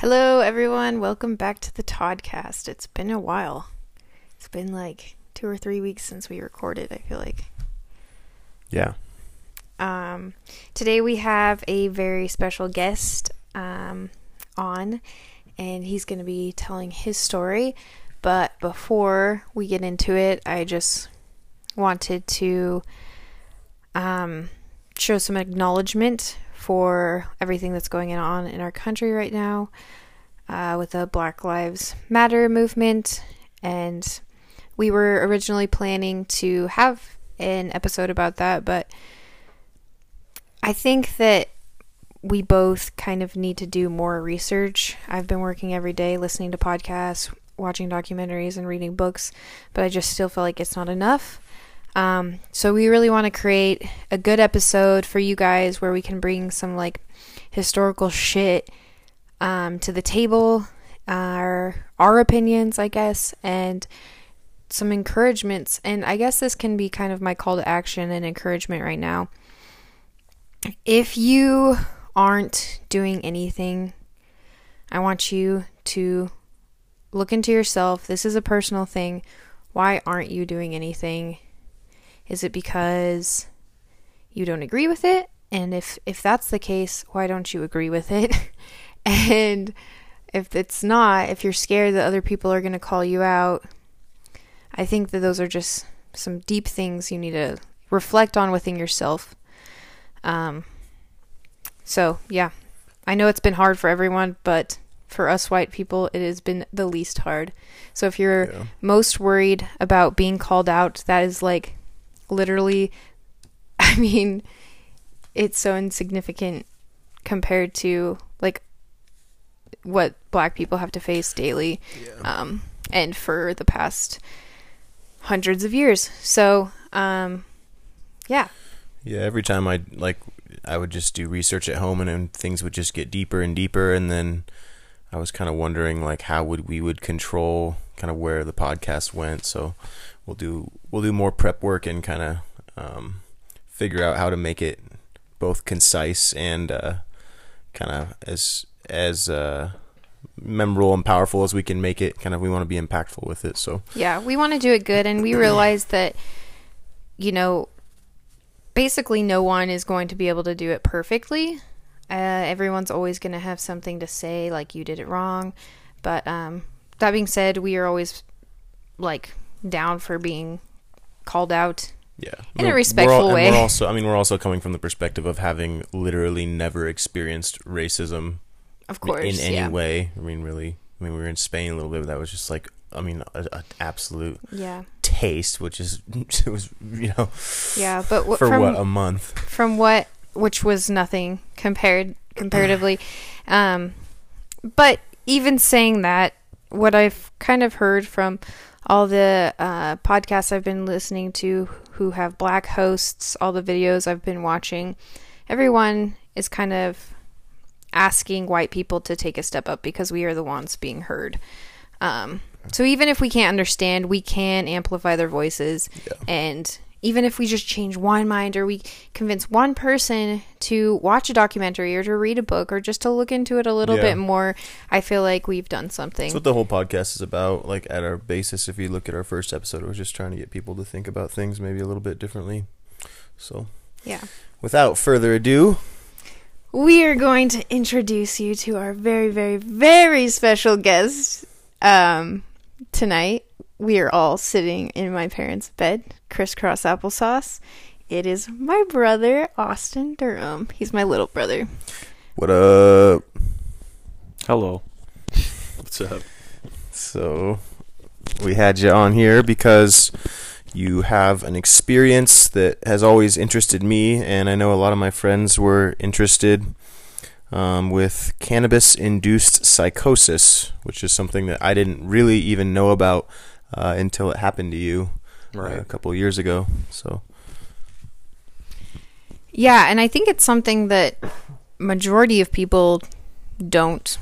Hello everyone, welcome back to the Toddcast. It's been a while. It's been like 2 or 3 weeks since we recorded, I feel like. Yeah. Today we have a very special guest on, and he's going to be telling his story. But before we get into it, I just wanted to show some acknowledgement for everything that's going on in our country right now with the Black Lives Matter movement. And we were originally planning to have an episode about that, but I think that we both kind of need to do more research. I've been working every day, listening to podcasts, watching documentaries, and reading books, but I just still feel like it's not enough. So we really want to create a good episode for you guys where we can bring some like historical shit to the table, our opinions, I guess, and some encouragements. And I guess this can be kind of my call to action and encouragement right now. If you aren't doing anything, I want you to look into yourself. This is a personal thing. Why aren't you doing anything? Is it because you don't agree with it? And if that's the case, why don't you agree with it? And if it's not, if you're scared that other people are going to call you out, I think that those are just some deep things you need to reflect on within yourself. So, yeah. I know it's been hard for everyone, but for us white people, it has been the least hard. So if you're most worried about being called out, that is like literally, I mean, it's so insignificant compared to like what black people have to face daily, and for the past hundreds of years. So, yeah. Every time I would just do research at home, and then things would just get deeper and deeper. And then I was kind of wondering like how we would control kind of where the podcast went. So we'll do more prep work and kind of figure out how to make it both concise and kind of as memorable and powerful as we can make it. Kind of, we want to be impactful with it. So yeah, we want to do it good, and we realize that, you know, basically no one is going to be able to do it perfectly. Everyone's always going to have something to say, like you did it wrong. But that being said, we are always like down for being called out in a respectful way. We're also coming from the perspective of having literally never experienced racism, of course, in any way. I mean we were in Spain a little bit, but that was just like, I mean, an absolute taste, which is, it was, you know, but a month from which was nothing comparatively. But even saying that, what I've kind of heard from all the podcasts I've been listening to who have black hosts, all the videos I've been watching, everyone is kind of asking white people to take a step up because we are the ones being heard. So even if we can't understand, we can amplify their voices. And even if we just change one mind, or we convince one person to watch a documentary or to read a book or just to look into it a little bit more, I feel like we've done something. That's what the whole podcast is about. Like at our basis, if you look at our first episode, it was just trying to get people to think about things maybe a little bit differently. So yeah, without further ado, we are going to introduce you to our very, very, very special guest tonight. We are all sitting in my parents' bed, crisscross applesauce. It is my brother, Austin Durham. He's my little brother. What up? Hello. What's up? So, we had you on here because you have an experience that has always interested me, and I know a lot of my friends were interested with cannabis-induced psychosis, which is something that I didn't really even know about until it happened to you a couple of years ago. So yeah, and I think it's something that majority of people don't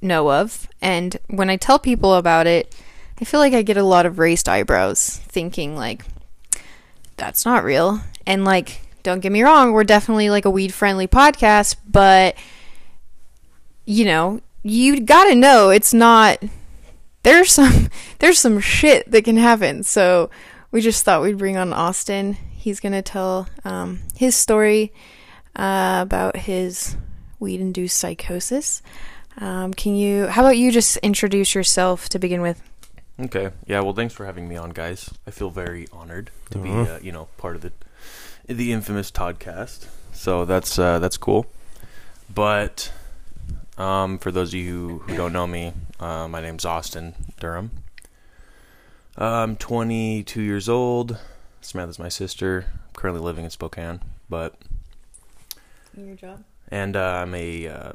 know of. And when I tell people about it, I feel like I get a lot of raised eyebrows thinking like, that's not real. And like, don't get me wrong, we're definitely like a weed friendly podcast, but you know, you gotta know it's not, there's some shit that can happen. So we just thought we'd bring on Austin. He's gonna tell his story about his weed-induced psychosis. How about you just introduce yourself to begin with? Okay. Yeah, well, thanks for having me on, guys. I feel very honored to be, part of the infamous Toddcast. So that's cool. But for those of you who don't know me, my name's Austin Durham. I'm 22 years old. Samantha's my sister. I'm currently living in Spokane, but... Your job? And I'm a...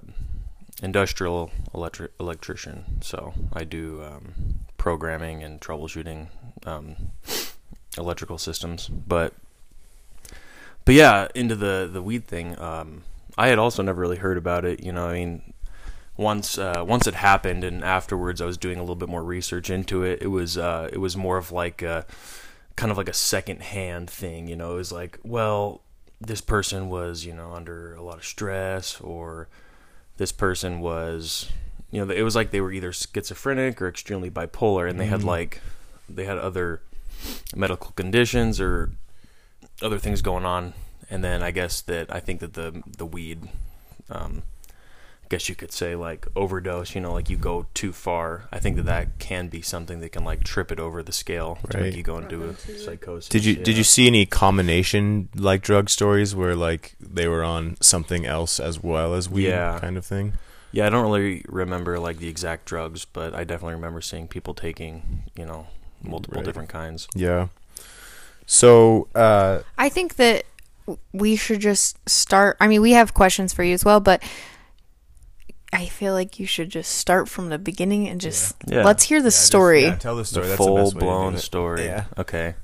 industrial electrician, so I do programming and troubleshooting electrical systems, but yeah, into the weed thing. I had also never really heard about it, once it happened, and afterwards I was doing a little bit more research into it. It was more of like a kind of like a secondhand thing, it was like, well, this person was under a lot of stress, or this person was, it was like they were either schizophrenic or extremely bipolar, and they had they had other medical conditions or other things going on. And then I think that the weed, I guess you could say like overdose, you go too far. I think that can be something that can like trip it over the scale to make you go into a psychosis. Did you see any combination like drug stories where like they were on something else as well as weed kind of thing? Yeah, I don't really remember like the exact drugs, but I definitely remember seeing people taking, multiple different kinds. Yeah. So I think that we should just start. I mean, we have questions for you as well, but I feel like you should just start from the beginning and just let's hear the story. Tell the story. That's the best way to do it. Full blown story. Yeah. Okay.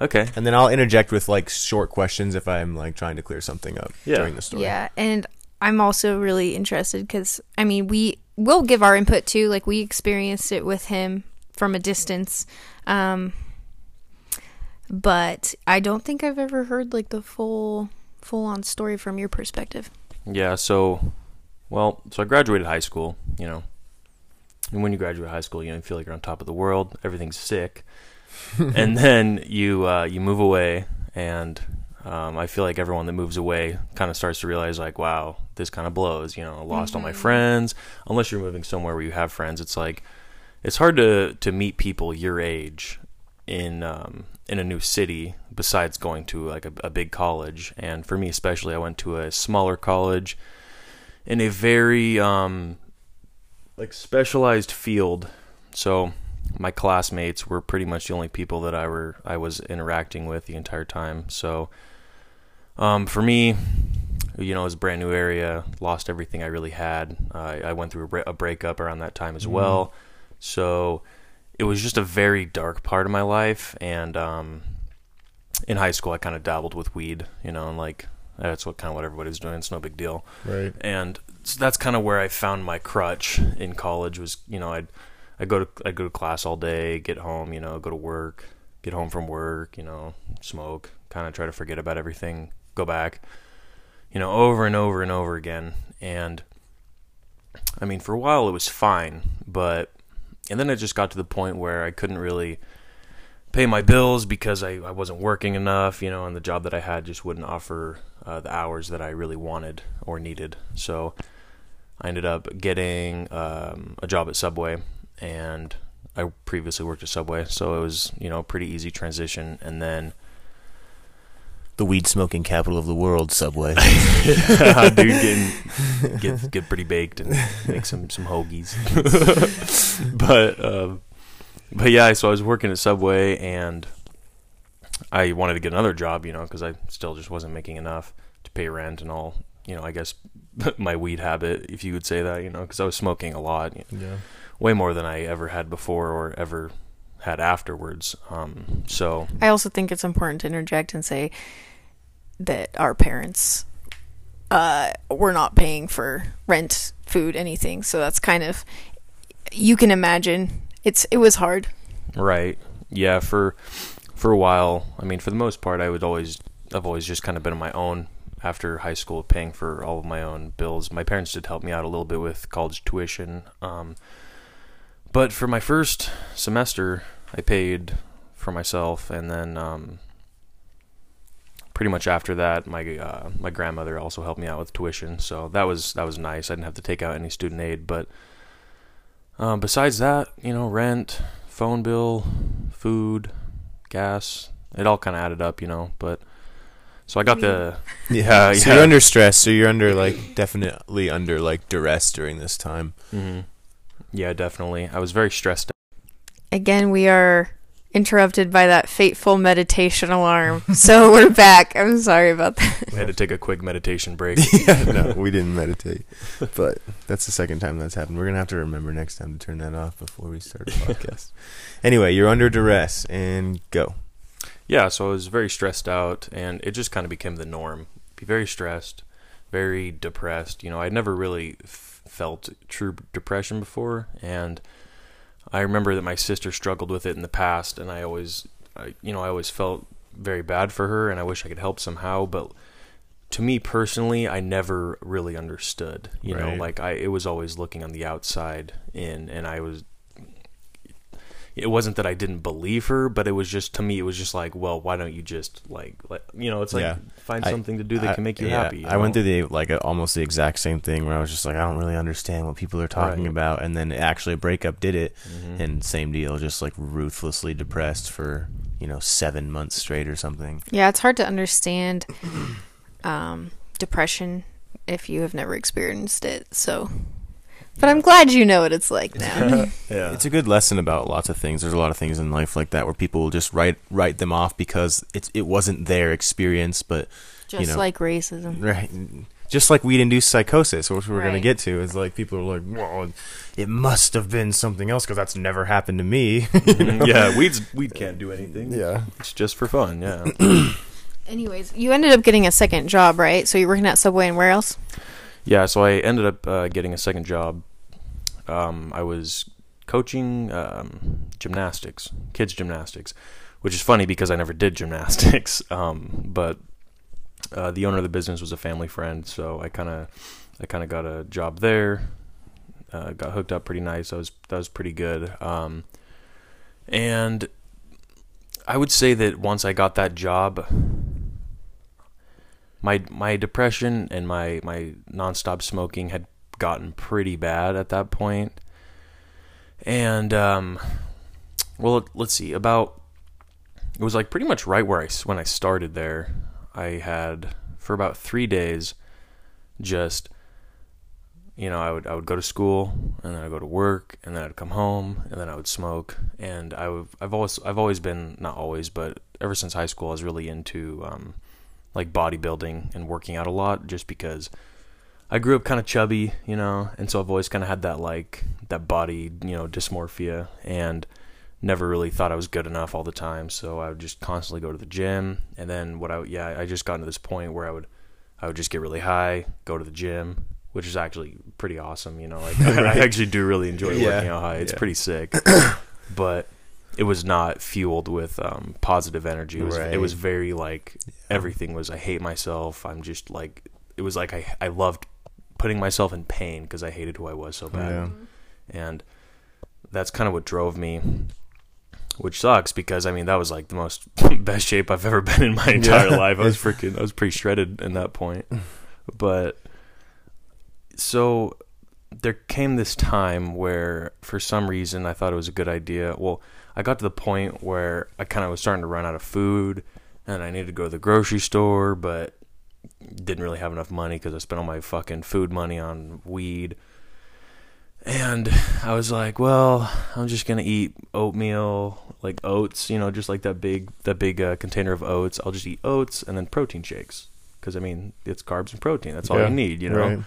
And then I'll interject with like short questions if I'm like trying to clear something up during the story. Yeah. And I'm also really interested because we will give our input too. Like we experienced it with him from a distance. But I don't think I've ever heard like the full on story from your perspective. Yeah. So I graduated high school, and when you graduate high school, you feel like you're on top of the world, everything's sick, and then you move away, and I feel like everyone that moves away kind of starts to realize, like, wow, this kind of blows, I lost all my friends, unless you're moving somewhere where you have friends. It's like, it's hard to meet people your age in a new city, besides going to, like, a big college, and for me especially, I went to a smaller college, in a very specialized field. So my classmates were pretty much the only people that I was interacting with the entire time. So for me, it was a brand new area, lost everything I really had. I went through a breakup around that time as well. So it was just a very dark part of my life. And in high school, I kind of dabbled with weed, and like... That's what everybody's doing. It's no big deal. Right. And so that's kind of where I found my crutch in college was, I'd go to class all day, get home, go to work, get home from work, smoke, kind of try to forget about everything, go back, over and over and over again. And for a while it was fine, and then it just got to the point where I couldn't really pay my bills because I wasn't working enough, and the job that I had just wouldn't offer the hours that I really wanted or needed. So I ended up getting a job at Subway, and I previously worked at Subway, so it was a pretty easy transition. And then the weed smoking capital of the world, Subway. Yeah, dude, get pretty baked and make some hoagies. But yeah, so I was working at Subway, and I wanted to get another job, because I still just wasn't making enough to pay rent and all, I guess my weed habit, if you would say that, because I was smoking a lot, way more than I ever had before or ever had afterwards. So I also think it's important to interject and say that our parents were not paying for rent, food, anything. So that's kind of, you can imagine... It was hard. Right. Yeah, for a while, for the most part I've always just kind of been on my own after high school paying for all of my own bills. My parents did help me out a little bit with college tuition. But for my first semester, I paid for myself, and then pretty much after that, my grandmother also helped me out with tuition, so that was nice. I didn't have to take out any student aid, but besides that, you know, rent, phone bill, food, gas, it all kind of added up, you know. But so I got So you're under stress, so you're under definitely under duress during this time. Mm-hmm. Yeah, definitely. I was very stressed out. Again, we are interrupted by that fateful meditation alarm. So we're back. I'm sorry about that. We had to take a quick meditation break. Yeah, no, we didn't meditate. But that's the second time that's happened. We're going to have to remember next time to turn that off before we start the podcast. Anyway, you're under duress, and go. Yeah, so I was very stressed out, and it just kind of became the norm. Be very stressed, very depressed. You know, I'd never really felt true depression before, and I remember that my sister struggled with it in the past, and I always felt very bad for her, and I wish I could help somehow. But to me personally, I never really understood, you know, it was always looking on the outside in, and it wasn't that I didn't believe her, but it was just, to me, it was just well, why don't you just find something to do that can make you happy. You know? I went through almost the exact same thing where I was just I don't really understand what people are talking about. And then actually a breakup did it. Mm-hmm. And same deal, just ruthlessly depressed for, 7 months straight or something. Yeah. It's hard to understand, depression if you have never experienced it. So, but I'm glad you know what it's like now. Yeah. It's a good lesson about lots of things. There's a lot of things in life like that where people will just write them off because it wasn't their experience, but just like racism. Right. Just like weed-induced psychosis, which we're going to get to, is people are well, it must have been something else because that's never happened to me. You know? Yeah, weed can't do anything. Yeah. It's just for fun, yeah. Anyways, you ended up getting a second job, right? So you're working at Subway and where else? Yeah, so I ended up getting a second job. I was coaching gymnastics, kids gymnastics, which is funny because I never did gymnastics. But the owner of the business was a family friend, so I kind of got a job there. Got hooked up pretty nice. That was pretty good. And I would say that once I got that job, my depression and my nonstop smoking had gotten pretty bad at that point. And, let's see, it was pretty much right where when I started there, I had for about 3 days, just, I would go to school, and then I'd go to work, and then I'd come home, and then I would smoke. And I've always been, not always, but ever since high school, I was really into, bodybuilding and working out a lot, just because I grew up kind of chubby, and so I've always kind of had that, that body, dysmorphia, and never really thought I was good enough all the time, so I would just constantly go to the gym, and then I just got to this point where I would just get really high, go to the gym, which is actually pretty awesome, I actually do really enjoy working out high, it's pretty sick, but it was not fueled with positive energy, it was very, everything was, I hate myself, I'm just, it was I loved putting myself in pain because I hated who I was so bad. Yeah. And that's kind of what drove me, which sucks because, that was the most best shape I've ever been in my entire life. I was pretty shredded in that point. But so there came this time where for some reason I thought it was a good idea. Well, I got to the point where I kind of was starting to run out of food and I needed to go to the grocery store, but didn't really have enough money because I spent all my fucking food money on weed. And I was I'm just going to eat oatmeal, oats, just that big container of oats. I'll just eat oats and then protein shakes because, it's carbs and protein. That's all you need, Right.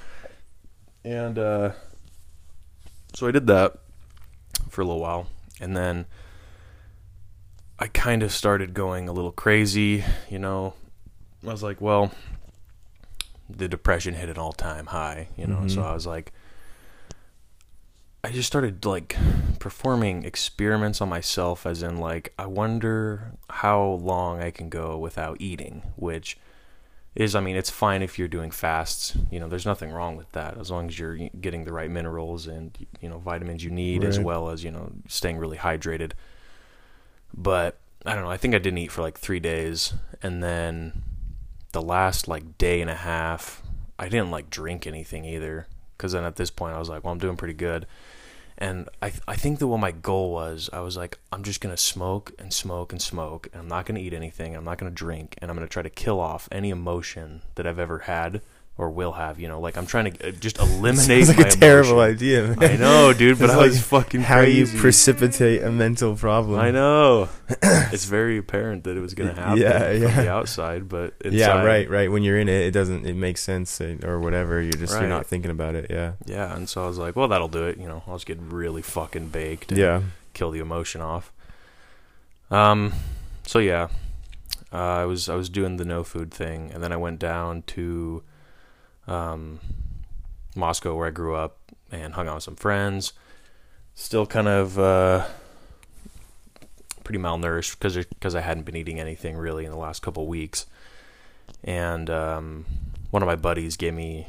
And so I did that for a little while. And then I kind of started going a little crazy, I was the depression hit an all-time high, Mm-hmm. So I was I just started performing experiments on myself, as in I wonder how long I can go without eating, which is, I mean, it's fine if you're doing fasts. You know, there's nothing wrong with that as long as you're getting the right minerals and, you know, vitamins you need, right, as well as, you know, staying really hydrated. But I don't know, I think I didn't eat for like 3 days, and then the last like day and a half, I didn't like drink anything either, because then at this point I was like, well, I'm doing pretty good. And I think that what my goal was, I was like, I'm just going to smoke and smoke and smoke, and I'm not going to eat anything, and I'm not going to drink, and I'm going to try to kill off any emotion that I've ever had or will have, you know, like I'm trying to just eliminate my emotion. It's like a terrible idea, man. I know, dude, but I was fucking crazy. How you precipitate a mental problem. I know. It's very apparent that it was going to happen from the outside, but inside. Yeah, right. When you're in it, it makes sense or whatever. You're not thinking about it, yeah. Yeah, and so I was like, well, that'll do it, you know. I'll just get really fucking baked and kill the emotion off. So, yeah. I was doing the no food thing, and then I went down to Moscow, where I grew up, and hung out with some friends. Still kind of pretty malnourished because I hadn't been eating anything really in the last couple weeks. And one of my buddies gave me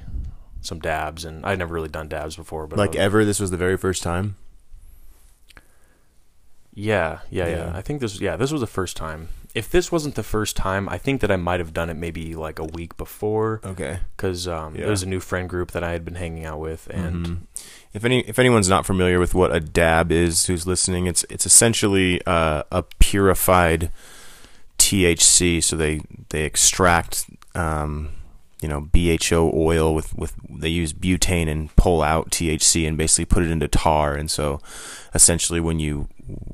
some dabs, and I'd never really done dabs before. But this was the very first time? Yeah. I think this was the first time. If this wasn't the first time, I think that I might have done it maybe like a week before. Okay. Because it was a new friend group that I had been hanging out with. And if anyone's not familiar with what a dab is, who's listening, it's essentially a purified THC. So they extract BHO oil with they use butane and pull out THC and basically put it into tar. And so essentially when you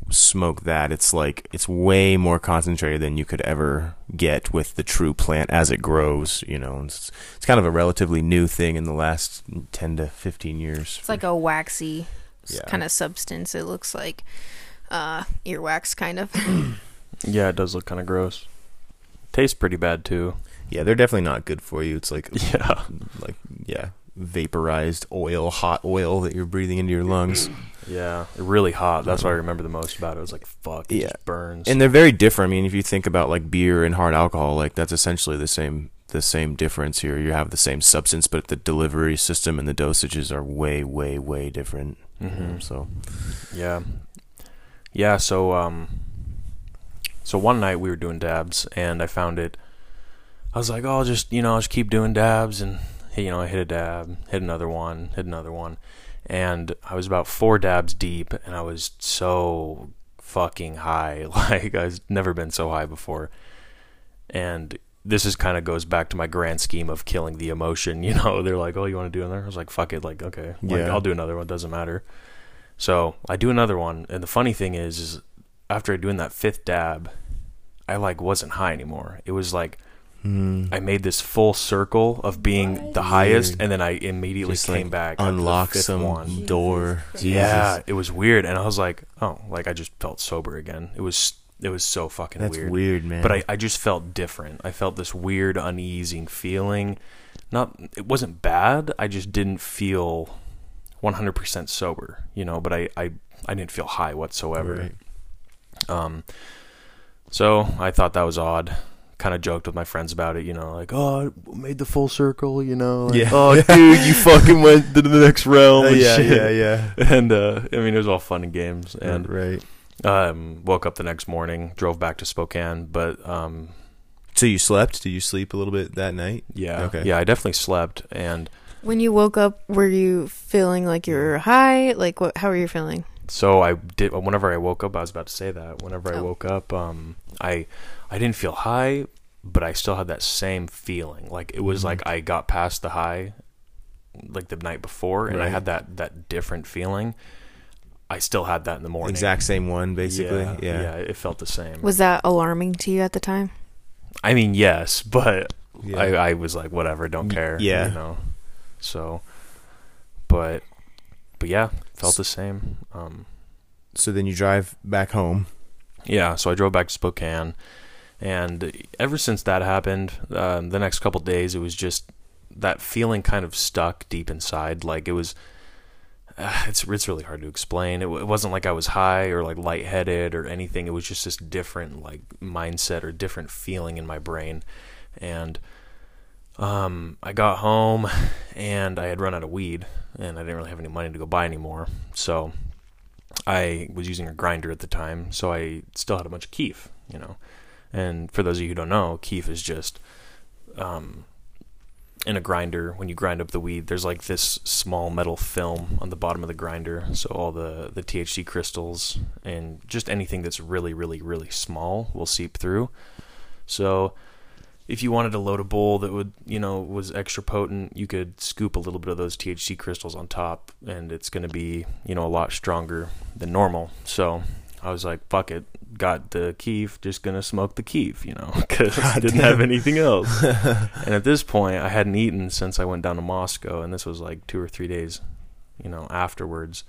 smoke that, it's like it's way more concentrated than you could ever get with the true plant as it grows, you know. It's kind of a relatively new thing in the last 10 to 15 years. It's like a waxy kind of substance. It looks like earwax kind of. Yeah, it does look kind of gross. Tastes pretty bad too. Yeah, they're definitely not good for you. It's like vaporized oil, hot oil that you're breathing into your lungs. Yeah, really hot. That's what I remember the most about it. It was like, fuck, it just burns. And they're very different. I mean, if you think about like beer and hard alcohol, like that's essentially the same difference here. You have the same substance, but the delivery system and the dosages are way, way, way different. Mm-hmm. You know, so, yeah. So, so one night we were doing dabs, and I found it. I was like, oh, I'll just keep doing dabs, and I hit a dab, hit another one. And I was about 4 dabs deep, and I was so fucking high. Like, I've never been so high before. And this is kind of goes back to my grand scheme of killing the emotion, you know. They're like, oh, you want to do another? I was like, fuck it, like, okay. Like, I'll do another one, doesn't matter. So I do another one, and the funny thing is after doing that 5th dab, I, like, wasn't high anymore. It was like, I made this full circle of being the highest, and then I immediately just came back. Unlocked some door. Jesus. Yeah, it was weird, and I was like, oh, like I just felt sober again. It was so fucking weird. That's weird, man. But I just felt different. I felt this weird, uneasing feeling. It wasn't bad. I just didn't feel 100% sober, you know. But I didn't feel high whatsoever. Right. So I thought that was odd. Kind of joked with my friends about it, you know, like, oh, I made the full circle, you know, like, oh, dude, you fucking went to the next realm and shit. Yeah. And, I mean, it was all fun and games. And woke up the next morning, drove back to Spokane, but... So you slept? Did you sleep a little bit that night? Yeah. Okay. Yeah, I definitely slept. And when you woke up, were you feeling like you were high? Like, how were you feeling? So I did, whenever I woke up, I was about to say that, I woke up, I didn't feel high, but I still had that same feeling. Like, it was like I got past the high, like, the night before, and I had that different feeling. I still had that in the morning. Exact same one, basically. Yeah, it felt the same. Was that alarming to you at the time? I mean, yes, but I was like, whatever, don't care. Yeah. You know? So, but yeah, felt the same. So then you drive back home. Yeah, so I drove back to Spokane. And ever since that happened, the next couple days, it was just that feeling kind of stuck deep inside. Like, it was, it's really hard to explain. It wasn't like I was high or like lightheaded or anything. It was just this different like mindset or different feeling in my brain. And I got home and I had run out of weed and I didn't really have any money to go buy anymore. So I was using a grinder at the time. So I still had a bunch of keef, you know, and for those of you who don't know, keef is just, in a grinder, when you grind up the weed, there's like this small metal film on the bottom of the grinder. So all the THC crystals and just anything that's really, really, really small will seep through. So if you wanted to load a bowl that would, you know, was extra potent, you could scoop a little bit of those THC crystals on top, and it's going to be, you know, a lot stronger than normal. So I was like, fuck it, got the keef, just going to smoke the keef, you know, because I didn't have anything else. And at this point, I hadn't eaten since I went down to Moscow, and this was like 2 or 3 days, you know, afterwards.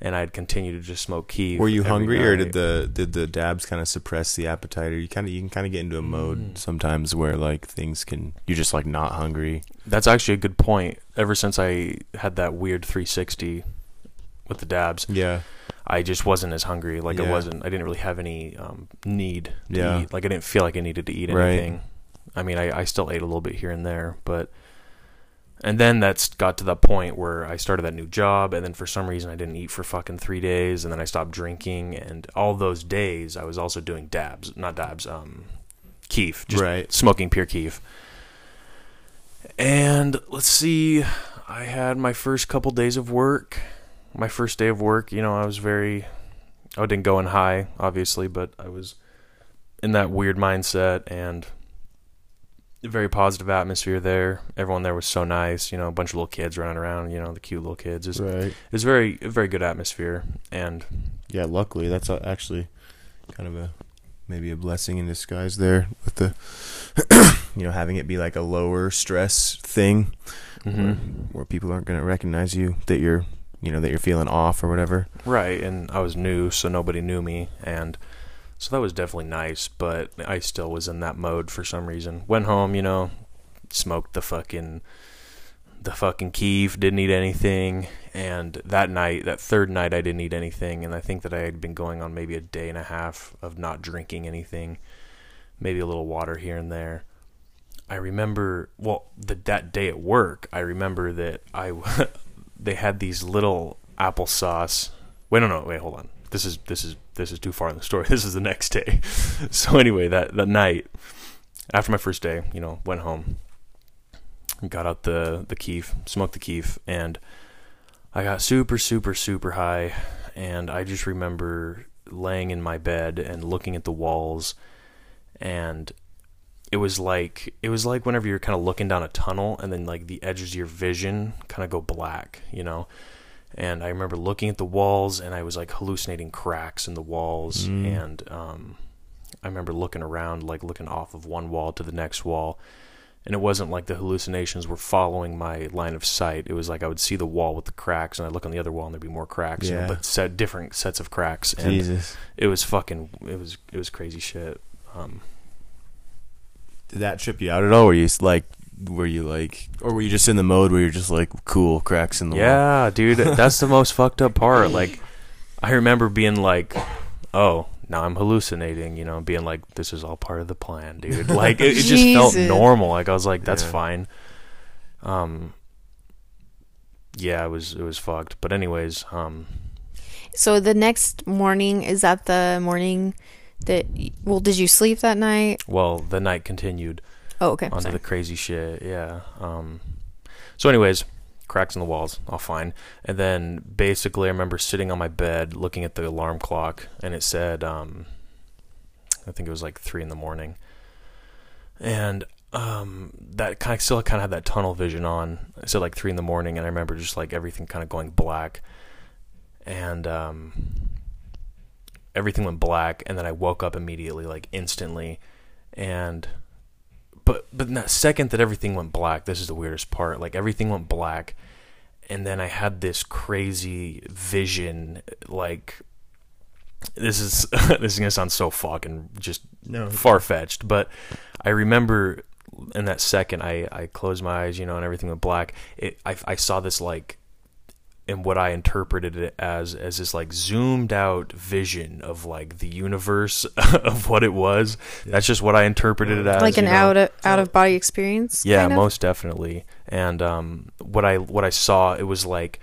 And I'd continue to just smoke keef. Were you hungry, or did the dabs kind of suppress the appetite, or you can kind of get into a mode sometimes where like things can, you're just like not hungry? That's actually a good point. Ever since I had that weird 360 with the dabs, yeah, I just wasn't as hungry. Like I didn't really have any need to eat. Like I didn't feel like I needed to eat anything. Right. I mean, I still ate a little bit here and there, but. And then that's got to the point where I started that new job, and then for some reason I didn't eat for fucking 3 days, and then I stopped drinking, and all those days I was also doing keef, just smoking pure keef. And let's see, I had my first couple days of work. My first day of work, you know, I didn't go in high, obviously, but I was in that weird mindset, and very positive atmosphere there. Everyone there was so nice, you know, a bunch of little kids running around, you know, the cute little kids. It's very, very good atmosphere. And yeah, luckily that's actually kind of maybe a blessing in disguise there with the, you know, having it be like a lower stress thing where people aren't going to recognize you, that you're, you know, that you're feeling off or whatever. Right. And I was new, so nobody knew me. And so that was definitely nice, but I still was in that mode for some reason. Went home, you know, smoked the fucking keef, didn't eat anything. And that night, that third night, I didn't eat anything. And I think that I had been going on maybe a day and a half of not drinking anything, maybe a little water here and there. I remember, well, that day at work, I remember that they had these little applesauce. Wait, hold on. This is too far in the story. This is the next day. So anyway, that night after my first day, you know, went home, got out the keef, smoked the keef, and I got super, super, super high. And I just remember laying in my bed and looking at the walls, and it was like whenever you're kind of looking down a tunnel and then like the edges of your vision kind of go black, you know. And I remember looking at the walls, and I was like hallucinating cracks in the walls. And I remember looking around, like looking off of one wall to the next wall. And it wasn't like the hallucinations were following my line of sight. It was like I would see the wall with the cracks, and I'd look on the other wall, and there'd be more cracks, you know, but different sets of cracks. And Jesus. It was crazy shit. Did that trip you out at all? Were you just in the mode where you're just like, cool, cracks in the wall? Yeah, dude, that's the most fucked up part. Like, I remember being like, oh, now I'm hallucinating, you know, being like, this is all part of the plan, dude. Like, it just felt normal. Like, I was like, that's fine. Yeah, it was fucked. But anyways, so the next morning, is that the morning that, well, did you sleep that night? Well, the night continued. Oh, okay. Onto the crazy shit, yeah. So anyways, cracks in the walls, all fine. And then basically I remember sitting on my bed looking at the alarm clock, and it said, I think it was like 3 a.m. And that kind of still kind of had that tunnel vision on. It said like 3 a.m, and I remember just like everything kind of going black. And everything went black, and then I woke up immediately, like instantly. And But in that second that everything went black, this is the weirdest part. Like, everything went black, and then I had this crazy vision. Like, this is gonna sound so fucking just far fetched, but I remember in that second I closed my eyes, you know, and everything went black. I saw this like and what I interpreted it as this like zoomed out vision of like the universe of what it was. Yeah. That's just what I interpreted it as. Like an out of body experience. Yeah, kind of? Most definitely. And what I saw, it was like,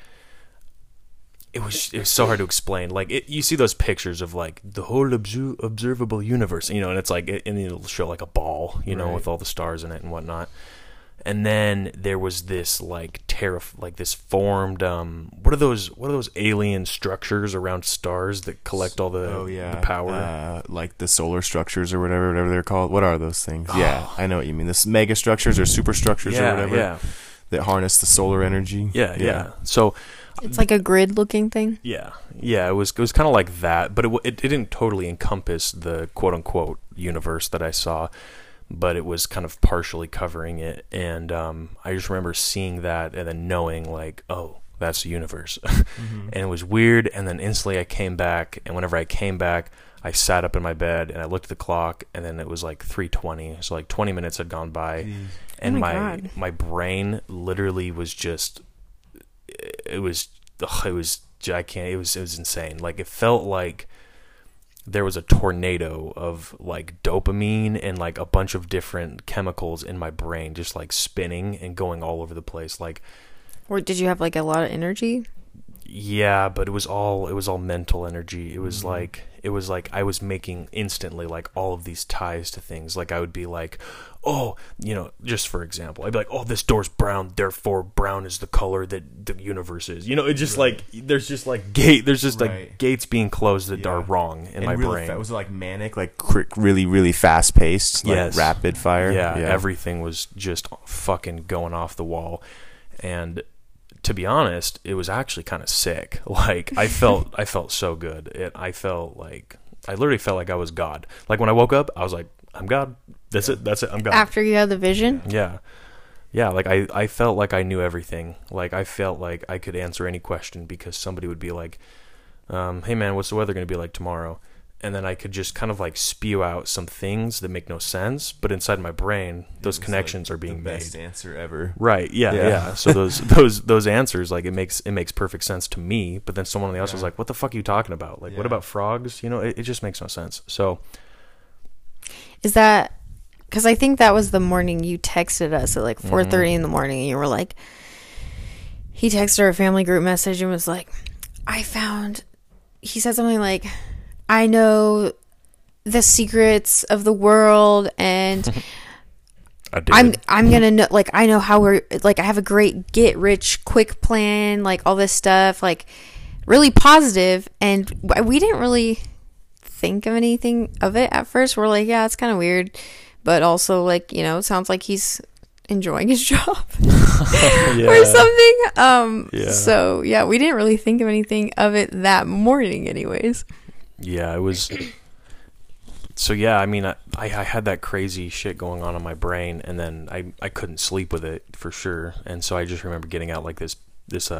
it was so hard to explain. Like you see those pictures of like the whole observable universe, you know, and it's like, and it'll show like a ball, you know, right, with all the stars in it and whatnot. And then there was this this formed what are those alien structures around stars that collect all the the power, like the solar structures or whatever they're called. What are those things? Oh. Yeah, I know what you mean. This mega structures or superstructures or whatever that harness the solar energy. Yeah. So it's like a grid-looking thing? Yeah. It was kind of like that, but it didn't totally encompass the quote-unquote universe that I saw, but it was kind of partially covering it, and I just remember seeing that and then knowing, like, oh, that's the universe. Mm-hmm. And it was weird, and then instantly I came back, and whenever I came back, I sat up in my bed, and I looked at the clock, and then it was like 3:20, so like 20 minutes had gone by, and my brain literally was just... It was insane. Like it felt like there was a tornado of like dopamine and like a bunch of different chemicals in my brain, just like spinning and going all over the place. Like, or did you have like a lot of energy? Yeah, but it was all mental energy. It was like I was making instantly like all of these ties to things. Like I would be like, oh, you know, just for example, I'd be like, oh, this door's brown, therefore brown is the color that the universe is. You know, it's just right. Like there's just like gates being closed that are wrong in my really brain. It was like manic, like quick, really, really fast paced, like rapid fire. Yeah, everything was just fucking going off the wall. And to be honest, it was actually kind of sick. Like I felt so good. I literally felt like I was God. Like when I woke up, I was like, I'm God. That's it. I'm God. After you had the vision? Yeah. Yeah. Like I felt like I knew everything. Like I felt like I could answer any question because somebody would be like, hey man, what's the weather going to be like tomorrow? And then I could just kind of like spew out some things that make no sense, but inside my brain, those connections are being made. Best answer ever. Right? Yeah. So those answers, like it makes perfect sense to me. But then someone else was like, "What the fuck are you talking about? Like, what about frogs? You know, it just makes no sense." So, is that because I think that was the morning you texted us at like 4:30 in the morning, and you were like, he texted our family group message and was like, he said something like, I know the secrets of the world, and I'm gonna know. Like I know how we're like I have a great get rich quick plan. Like all this stuff. Like really positive, and we didn't really think of anything of it at first. We're like, yeah, it's kind of weird, but also like you know, it sounds like he's enjoying his job or something. So yeah, we didn't really think of anything of it that morning, anyways. Yeah, it was. So yeah, I mean, I had that crazy shit going on in my brain, and then I couldn't sleep with it for sure, and so I just remember getting out like this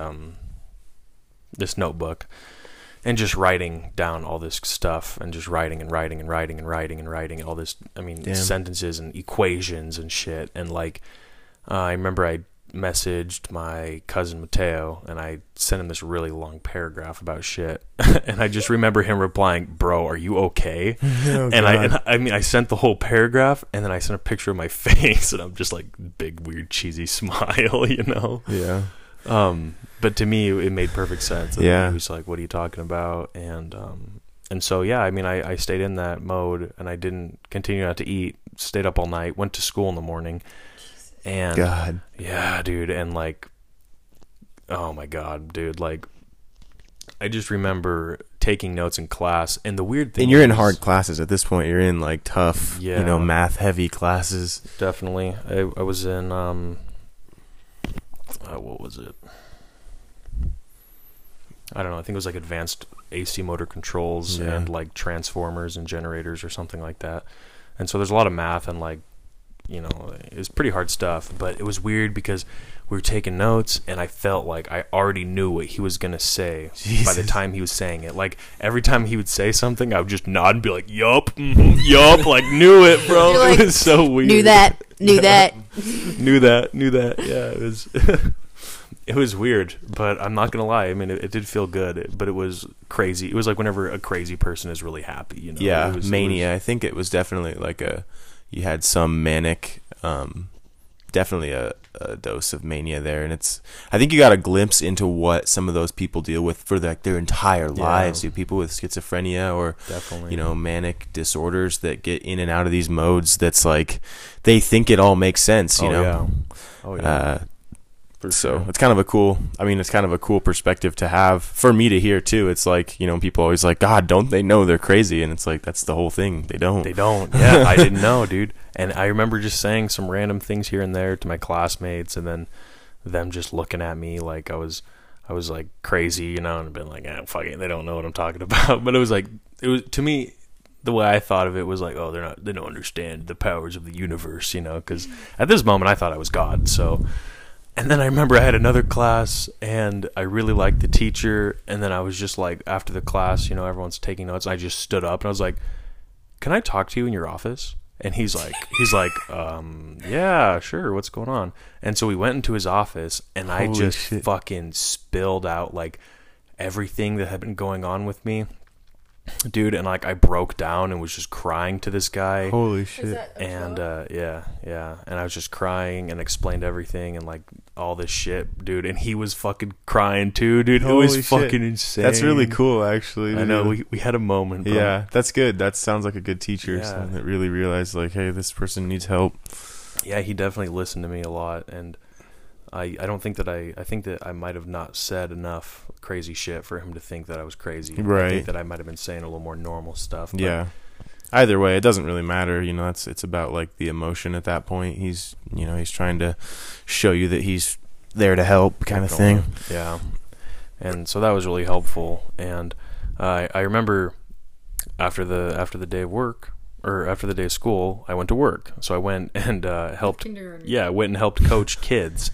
notebook, and just writing down all this stuff, and just writing all this. I mean, sentences and equations and shit, and like I remember I messaged my cousin Mateo and I sent him this really long paragraph about shit and I just remember him replying, bro, are you okay? I sent the whole paragraph and then I sent a picture of my face and I'm just like big weird cheesy smile, you know? Yeah. But to me it made perfect sense. And yeah, he was like, what are you talking about? And so yeah, I mean I stayed in that mode and I didn't continue not to eat, stayed up all night, went to school in the morning. And God. Yeah, dude. And like, oh my God, dude. Like I just remember taking notes in class and the weird thing. And you're in hard classes at this point. You're in like tough, you know, math heavy classes. Definitely. I was in, what was it? I don't know. I think it was like advanced AC motor controls and like transformers and generators or something like that. And so there's a lot of math and like, you know, it was pretty hard stuff, but it was weird because we were taking notes and I felt like I already knew what he was going to say by the time he was saying it. Like every time he would say something, I would just nod and be like, yup, yup, like knew it, bro. Like, it was so weird. Knew that. Yeah. Knew that. Yeah, it was It was weird, but I'm not gonna lie. I mean, it did feel good, but it was crazy. It was like whenever a crazy person is really happy, you know? Yeah, it was mania. I think it was definitely like you had some manic, definitely a dose of mania there, and I think you got a glimpse into what some of those people deal with for like their entire lives. Yeah. People with schizophrenia or definitely, you know, manic disorders that get in and out of these modes. That's like they think it all makes sense, you know. Yeah. Oh yeah. So it's kind of a cool, perspective to have, for me to hear too. It's like, you know, people always like, God, don't they know they're crazy? And it's like, that's the whole thing. They don't. Yeah. I didn't know, dude. And I remember just saying some random things here and there to my classmates, and then them just looking at me like I was like crazy, you know, and been like, fuck it. They don't know what I'm talking about. But it was to me, the way I thought of it was like, oh, they don't understand the powers of the universe, you know, because at this moment I thought I was God. So, and then I remember I had another class, and I really liked the teacher, and then I was just like, after the class, you know, everyone's taking notes, and I just stood up, and I was like, can I talk to you in your office? And he's like, yeah, sure, what's going on? And so we went into his office, and I fucking spilled out, like, everything that had been going on with me. Dude, and like I broke down and was just crying to this guy. Holy shit. And yeah, and I was just crying and explained everything and like all this shit, dude, and he was fucking crying too, dude. Holy shit. It was fucking insane. That's really cool, actually, dude. I know we had a moment, bro. Yeah, that's good. That sounds like a good teacher. Yeah. Someone that really realized like, hey, this person needs help. Yeah, he definitely listened to me a lot, and I don't think that I think that I might have not said enough crazy shit for him to think that I was crazy. Right. I think that I might have been saying a little more normal stuff. But yeah. Either way, it doesn't really matter. You know, it's about like the emotion at that point. He's, you know, he's trying to show you that he's there to help, kind of thing. Yeah. And so that was really helpful. And I remember after the day of work, or after the day of school, I went to work. So I went and helped coach kids.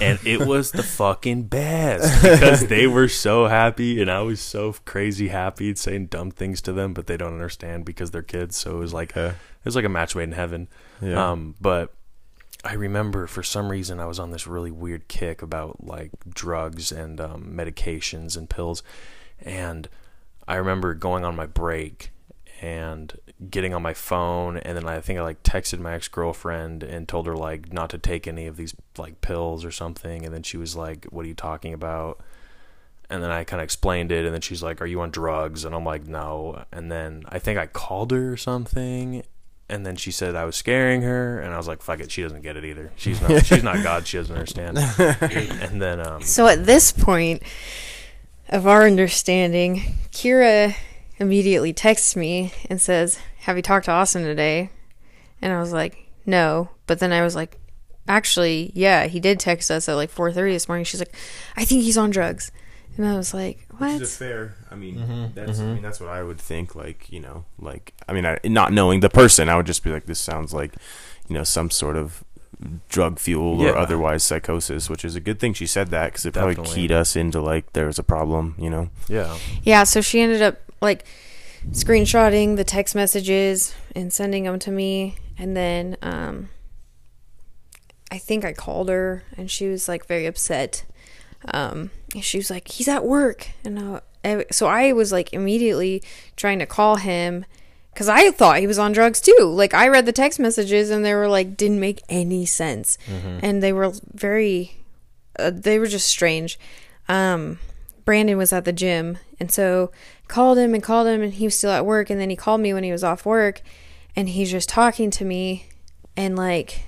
And it was the fucking best, because they were so happy and I was so crazy happy, saying dumb things to them, but they don't understand because they're kids. So it was like a match made in heaven. Yeah. But I remember for some reason I was on this really weird kick about like drugs and medications and pills. And I remember going on my break and getting on my phone, and then I think I like texted my ex-girlfriend and told her like not to take any of these like pills or something, and then she was like, what are you talking about? And then I kind of explained it, and then she's like, are you on drugs? And I'm like, no. And then I think I called her or something, and then she said I was scaring her, and I was like, fuck it, she doesn't get it either. She's not God, she doesn't understand. And then so at this point of our understanding, Kira immediately texts me and says, have you talked to Austin today? And I was like, no. But then I was like, actually, yeah, he did text us at like 4:30 this morning. She's like, I think he's on drugs. And I was like, what? Which is fair. I mean, that's what I would think. Like, you know, like, I mean, not knowing the person, I would just be like, this sounds like, you know, some sort of drug fuel or otherwise psychosis, which is a good thing she said that, because it probably keyed us into like, there was a problem, you know? Yeah. Yeah. So she ended up like screenshotting the text messages and sending them to me, and then I think I called her, and she was like very upset. She was like, he's at work, and so I was like immediately trying to call him, because I thought he was on drugs too. Like, I read the text messages and they were like, didn't make any sense. Mm-hmm. And they were very they were just strange. Brandon was at the gym, and so called him, and he was still at work, and then he called me when he was off work, and he's just talking to me and like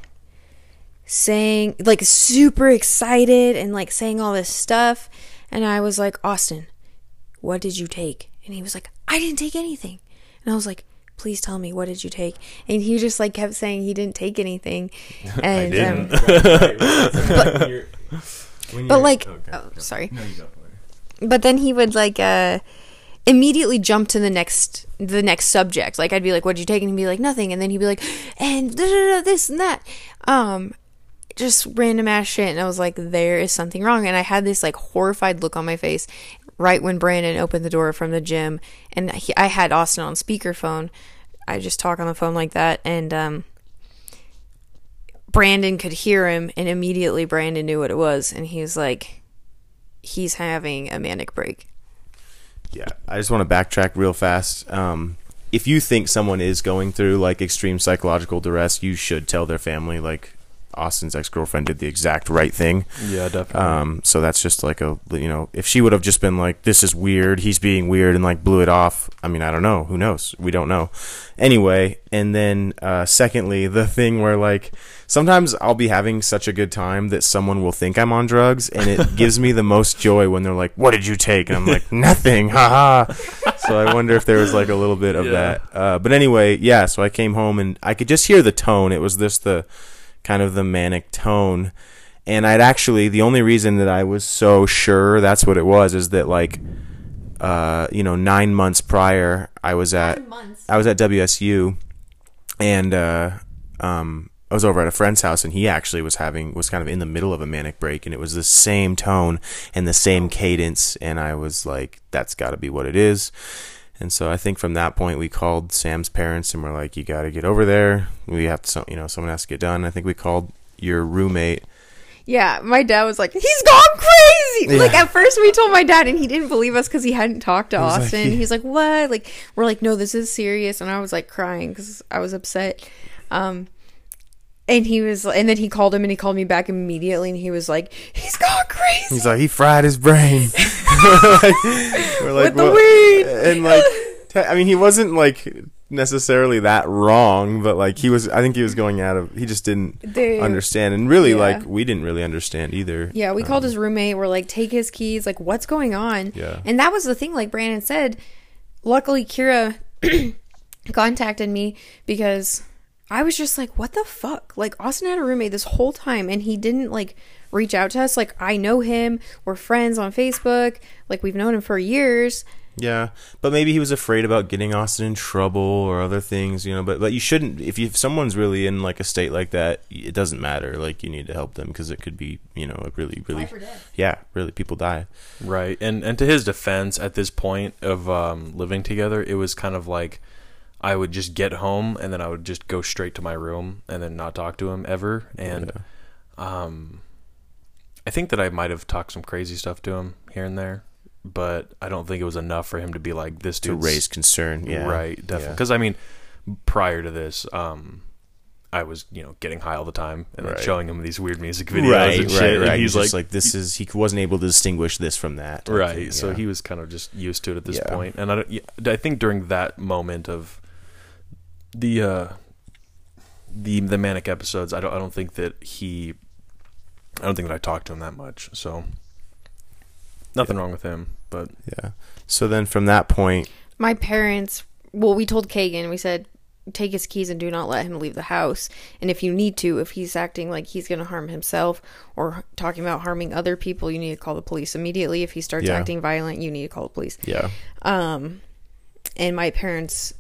saying, like, super excited and like saying all this stuff, and I was like, Austin, what did you take? And he was like, I didn't take anything. And I was like, please tell me, what did you take? And he just like kept saying he didn't take anything. And I didn't. But like, okay, oh, sorry. No, you don't. But then he would like immediately jump to the next subject. Like, I'd be like, what'd you take? And he'd be like, nothing. And then he'd be like, and this and that, just random ass shit. And I was like, there is something wrong. And I had this like horrified look on my face right when Brandon opened the door from the gym, and I had Austin on speakerphone. I just talk on the phone like that, and Brandon could hear him, and immediately Brandon knew what it was, and he was like, he's having a manic break. Yeah, I just want to backtrack real fast. If you think someone is going through like extreme psychological duress, you should tell their family. Like Austin's ex-girlfriend did the exact right thing. Yeah, definitely. So that's just like a, you know, if she would have just been like, this is weird, he's being weird, and like blew it off. I mean, I don't know. Who knows? We don't know. Anyway, and then secondly, the thing where like sometimes I'll be having such a good time that someone will think I'm on drugs, and it gives me the most joy when they're like, what did you take? And I'm like, nothing, haha. So I wonder if there was like a little bit of that. But anyway, yeah, so I came home and I could just hear the tone. It was this, the kind of the manic tone. And I'd actually, the only reason that I was so sure that's what it was is that like, you know, 9 months prior, I was at WSU, and I was over at a friend's house, and he actually was kind of in the middle of a manic break, and it was the same tone and the same cadence, and I was like, that's got to be what it is. And so I think from that point we called Sam's parents and we're like, you got to get over there. We have to, you know, someone has to get done. I think we called your roommate. Yeah, my dad was like, he's gone crazy. Yeah. Like at first we told my dad and he didn't believe us because he hadn't talked to Austin. Like, yeah. He's like, what? Like we're like, no, this is serious. And I was like crying because I was upset. And he was, and then he called him and he called me back immediately and he was like, he's gone crazy. He's like, he fried his brain. We're like, with the weed. And like, I mean, he wasn't like necessarily that wrong, but like he was, I think he was going out of, he just didn't understand. And really like, we didn't really understand either. Yeah. We called his roommate. We're like, take his keys. Like what's going on? Yeah. And that was the thing. Like Brandon said, luckily Kira contacted me because I was just like, what the fuck? Like, Austin had a roommate this whole time, and he didn't, like, reach out to us. Like, I know him. We're friends on Facebook. Like, we've known him for years. Yeah, but maybe he was afraid about getting Austin in trouble or other things, you know. But you shouldn't, if someone's really in, like, a state like that, it doesn't matter. Like, you need to help them because it could be, you know, like, really, really. Yeah, really, people die. Right, and to his defense, at this point of living together, it was kind of like, I would just get home and then I would just go straight to my room and then not talk to him ever. And I think that I might have talked some crazy stuff to him here and there, but I don't think it was enough for him to be like this to raise concern. Yeah, right, definitely. Because I mean, prior to this, I was, you know, getting high all the time and then showing him these weird music videos and shit. Right. And he's like, this is, he wasn't able to distinguish this from that. Right. Thing, so he was kind of just used to it at this point. And I think during that moment of the manic episodes, I don't think that I talked to him that much, so nothing wrong with him. But yeah, so then from that point my parents, well, we told Kagan, we said, take his keys and do not let him leave the house, and if you need to, if he's acting like he's going to harm himself or talking about harming other people, you need to call the police immediately. If he starts acting violent, you need to call the police. And my parents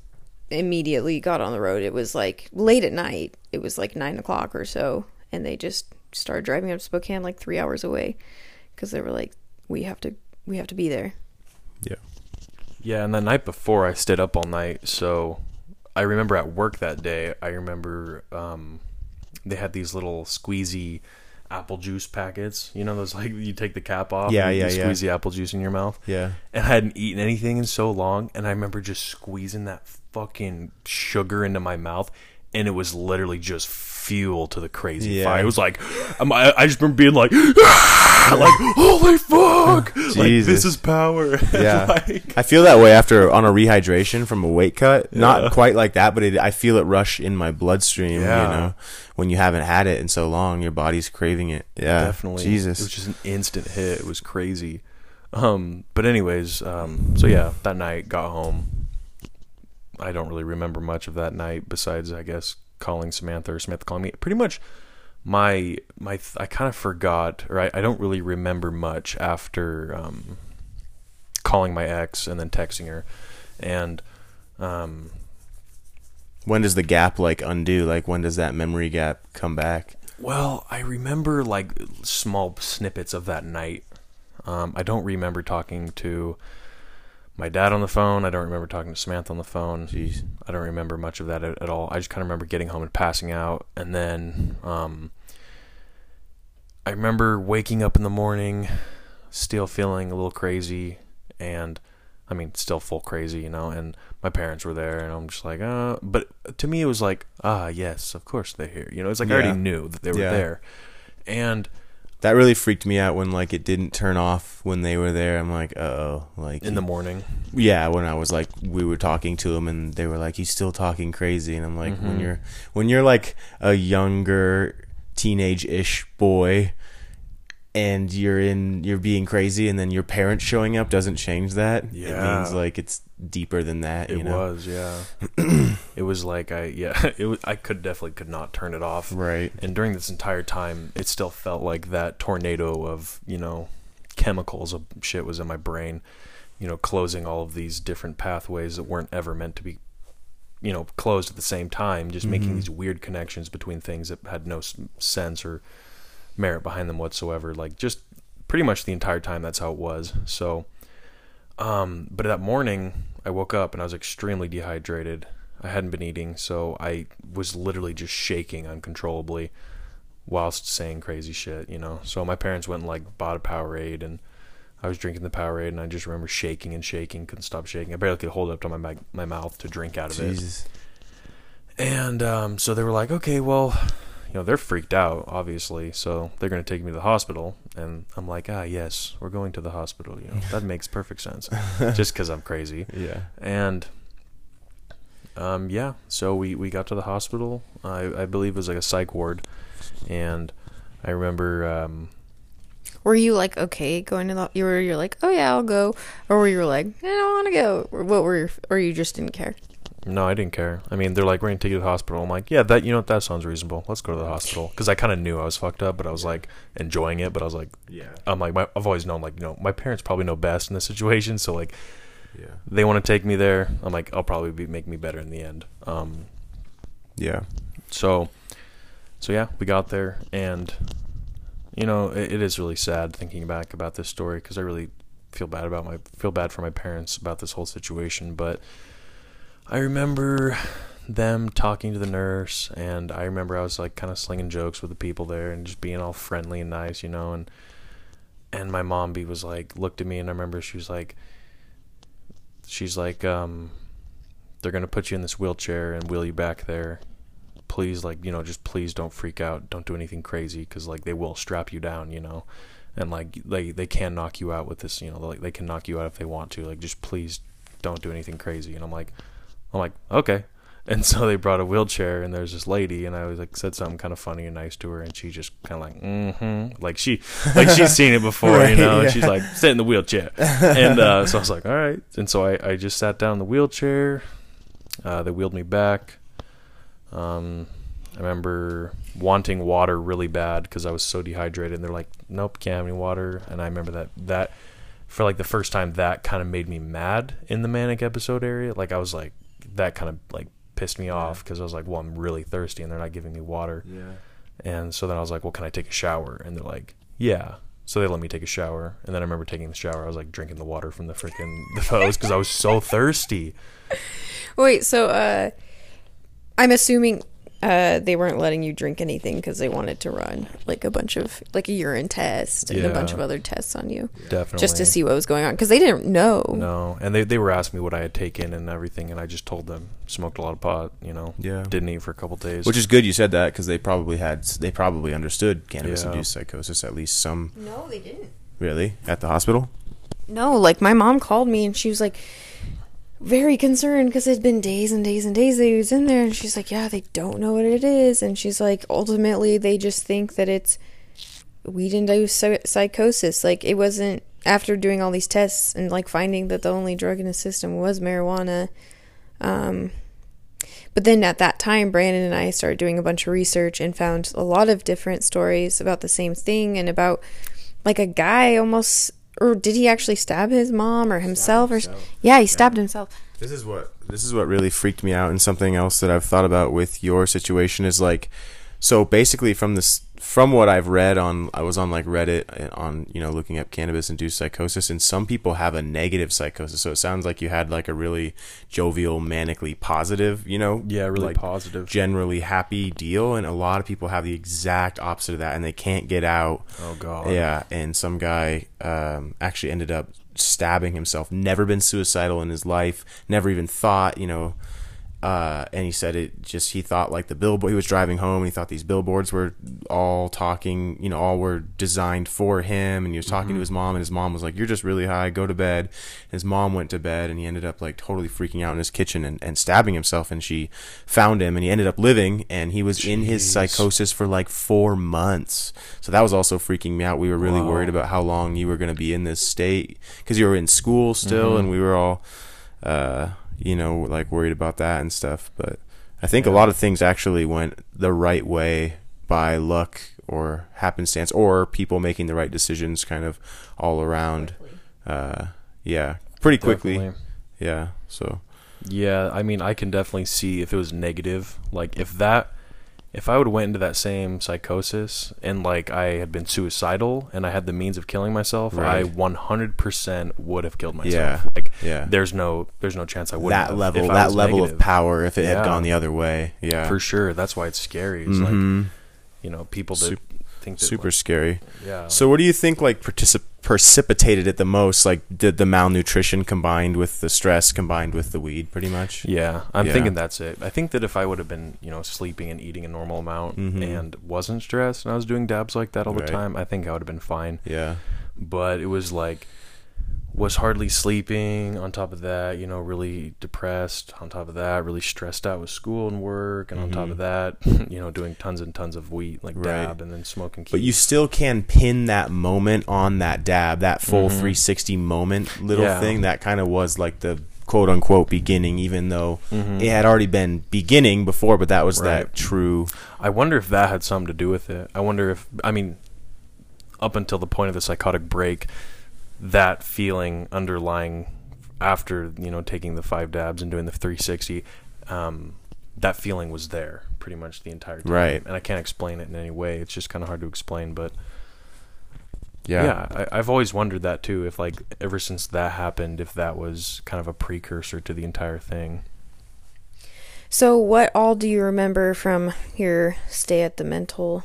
immediately got on the road. It was like late at night, it was like 9 o'clock or so, and they just started driving up to Spokane, like 3 hours away, because they were like, we have to be there. Yeah And the night before I stayed up all night, so I remember at work that day, I remember they had these little squeezy apple juice packets, you know, those like you take the cap off and you squeeze the apple juice in your mouth. And I hadn't eaten anything in so long, and I remember just squeezing that fucking sugar into my mouth, and it was literally just fuel to the crazy fire. It was like, I just remember being like, ah! Like, holy fuck, Jesus. Like, this is power. Yeah. Like, I feel that way after on a rehydration from a weight cut. Not quite like that, but I feel it rush in my bloodstream. You know, when you haven't had it in so long, your body's craving it. Yeah, definitely. Jesus, it was just an instant hit. It was crazy. But anyways, so yeah, that night got home. I don't really remember much of that night besides, I guess, calling Samantha or Samantha calling me. Pretty much I kind of forgot, or I don't really remember much after calling my ex and then texting her. And when does the gap, like, undo? Like, when does that memory gap come back? Well, I remember, like, small snippets of that night. I don't remember talking to my dad on the phone. I don't remember talking to Samantha on the phone. Jeez. I don't remember much of that at all. I just kind of remember getting home and passing out. And then I remember waking up in the morning, still feeling a little crazy, and I mean, still full crazy, you know, and my parents were there, and I'm just like, but to me it was like, yes, of course they're here, you know, it's like I already knew that they were there. And that really freaked me out when, like, it didn't turn off when they were there. I'm like, uh-oh. Like, in the morning? Yeah, when I was, like, we were talking to them, and they were like, he's still talking crazy. And I'm like, mm-hmm. when you're, like, a younger teenage-ish boy, and you're being crazy, and then your parents showing up doesn't change that. Yeah. It means, like, it's deeper than that, you know? It was, yeah. It was like, I could not turn it off. Right. And during this entire time, it still felt like that tornado of, you know, chemicals of shit was in my brain, you know, closing all of these different pathways that weren't ever meant to be, you know, closed at the same time, just mm-hmm. making these weird connections between things that had no sense or merit behind them whatsoever. Like, just pretty much the entire time, that's how it was. So, but that morning I woke up and I was extremely dehydrated. I hadn't been eating, so I was literally just shaking uncontrollably whilst saying crazy shit, you know. So my parents went and, like, bought a Powerade, and I was drinking the Powerade, and I just remember shaking and shaking, couldn't stop shaking. I barely could hold it up to my mouth to drink out of Jesus. It. And so they were like, okay, well, you know, they're freaked out, obviously, so they're going to take me to the hospital. And I'm like, yes, we're going to the hospital, you know. That makes perfect sense, just because I'm crazy. Yeah. And so we got to the hospital. I believe it was like a psych ward. And I remember... were you like, okay, going to the... You're like, oh, yeah, I'll go. Or were you like, I don't want to go. Or you just didn't care? No, I didn't care. I mean, they're like, we're going to take you to the hospital. I'm like, yeah, that, you know, that sounds reasonable. Let's go to the hospital. Because I kind of knew I was fucked up, but I was like enjoying it. But I was like, yeah. I'm like, I've always known, like, you know, my parents probably know best in this situation. So, like, yeah, they want to take me there. I'm like, I'll probably make me better in the end. Yeah. So yeah, we got there. And, you know, it is really sad thinking back about this story, because I really feel bad for my parents about this whole situation. But I remember them talking to the nurse, and I remember I was, like, kind of slinging jokes with the people there and just being all friendly and nice, you know. And my mom was like, looked at me, and I remember she's like, they're going to put you in this wheelchair and wheel you back there. Please, like, you know, just please don't freak out. Don't do anything crazy, because, like, they will strap you down, you know. And, like, they can knock you out with this, you know. Like, they can knock you out if they want to. Like, just please don't do anything crazy. And I'm like, okay. And so they brought a wheelchair, and there's this lady, and I was like, said something kind of funny and nice to her, and she just kind of like, mm-hmm, like she's seen it before, right, you know, yeah. And she's like, sit in the wheelchair. And so I was like, all right. And so I just sat down in the wheelchair. They wheeled me back. I remember wanting water really bad because I was so dehydrated, and they're like, nope, can't have any water. And I remember that for, like, the first time, that kind of made me mad in the manic episode area. Like, I was like, that kind of, like, pissed me off, because I was like, well, I'm really thirsty and they're not giving me water. Yeah. And so then I was like, well, can I take a shower? And they're like, yeah. So they let me take a shower. And then I remember taking the shower, I was like drinking the water from the hose, because I was so thirsty. Wait, so I'm assuming they weren't letting you drink anything because they wanted to run like a urine test and a bunch of other tests on you. Definitely. Just to see what was going on, because they didn't know. No, and they were asking me what I had taken and everything, and I just told them, smoked a lot of pot, you know, didn't eat for a couple days. Which is good you said that, because they probably understood cannabis-induced psychosis, at least some. No, they didn't. Really? At the hospital? No, like, my mom called me and she was like, very concerned, because it'd been days and days and days that he was in there, and she's like, yeah, they don't know what it is. And she's like, ultimately they just think that it's weed-induced psychosis. Like, it wasn't, after doing all these tests and, like, finding that the only drug in his system was marijuana. But then at that time, Brandon and I started doing a bunch of research and found a lot of different stories about the same thing, and about, like, a guy almost... Or did he actually stab his mom or himself? He stabbed himself. This is what really freaked me out, and something else that I've thought about with your situation is, like, So basically, from what I've read on, I was on like Reddit on, you know, looking up cannabis-induced psychosis, and some people have a negative psychosis. So it sounds like you had like a really jovial, manically positive, you know, really like positive, generally happy deal. And a lot of people have the exact opposite of that, and they can't get out. Oh God. Yeah, and some guy actually ended up stabbing himself. Never been suicidal in his life. Never even thought, you know. And he said it just, he thought like the billboard, he was driving home and he thought these billboards were all talking, you know, all were designed for him. And he was talking to his mom, and his mom was like, "You're just really high, go to bed." And his mom went to bed, and he ended up like totally freaking out in his kitchen and stabbing himself. And she found him, and he ended up living, and he was in his psychosis for like 4 months. So that was also freaking me out. We were really worried about how long you were going to be in this state, because you were in school still, and we were all, you know, like worried about that and stuff. But I think a lot of things actually went the right way by luck or happenstance or people making the right decisions kind of all around. Pretty quickly. Definitely. Yeah. So, yeah, I mean, I can definitely see if it was negative, like if I would have went into that same psychosis and like I had been suicidal and I had the means of killing myself, I 100% would have killed myself. Yeah. Like there's no chance I wouldn't. That level of power, if it had gone the other way. Yeah, for sure. That's why it's scary. It's like, you know, people that think that, super like, scary. Yeah. So what do you think like precipitated it the most? Like did the malnutrition combined with the stress combined with the weed pretty much? Yeah, I'm thinking that's it. I think that if I would have been, you know, sleeping and eating a normal amount and wasn't stressed and I was doing dabs like that all the time, I think I would have been fine. Yeah. But it was like, was hardly sleeping on top of that, you know, really depressed on top of that, really stressed out with school and work, and on top of that, you know, doing tons and tons of weed, like dab and then smoking. But you still can pin that moment on that dab, that full 360 moment little thing. That kind of was like the quote unquote beginning, even though it had already been beginning before, but that was that true. I wonder if that had something to do with it. I wonder if, I mean, up until the point of the psychotic break, that feeling underlying after, you know, taking the 5 dabs and doing the 360, that feeling was there pretty much the entire time. Right. And I can't explain it in any way. It's just kind of hard to explain, but I've always wondered that too. If like ever since that happened, if that was kind of a precursor to the entire thing. So what all do you remember from your stay at the mental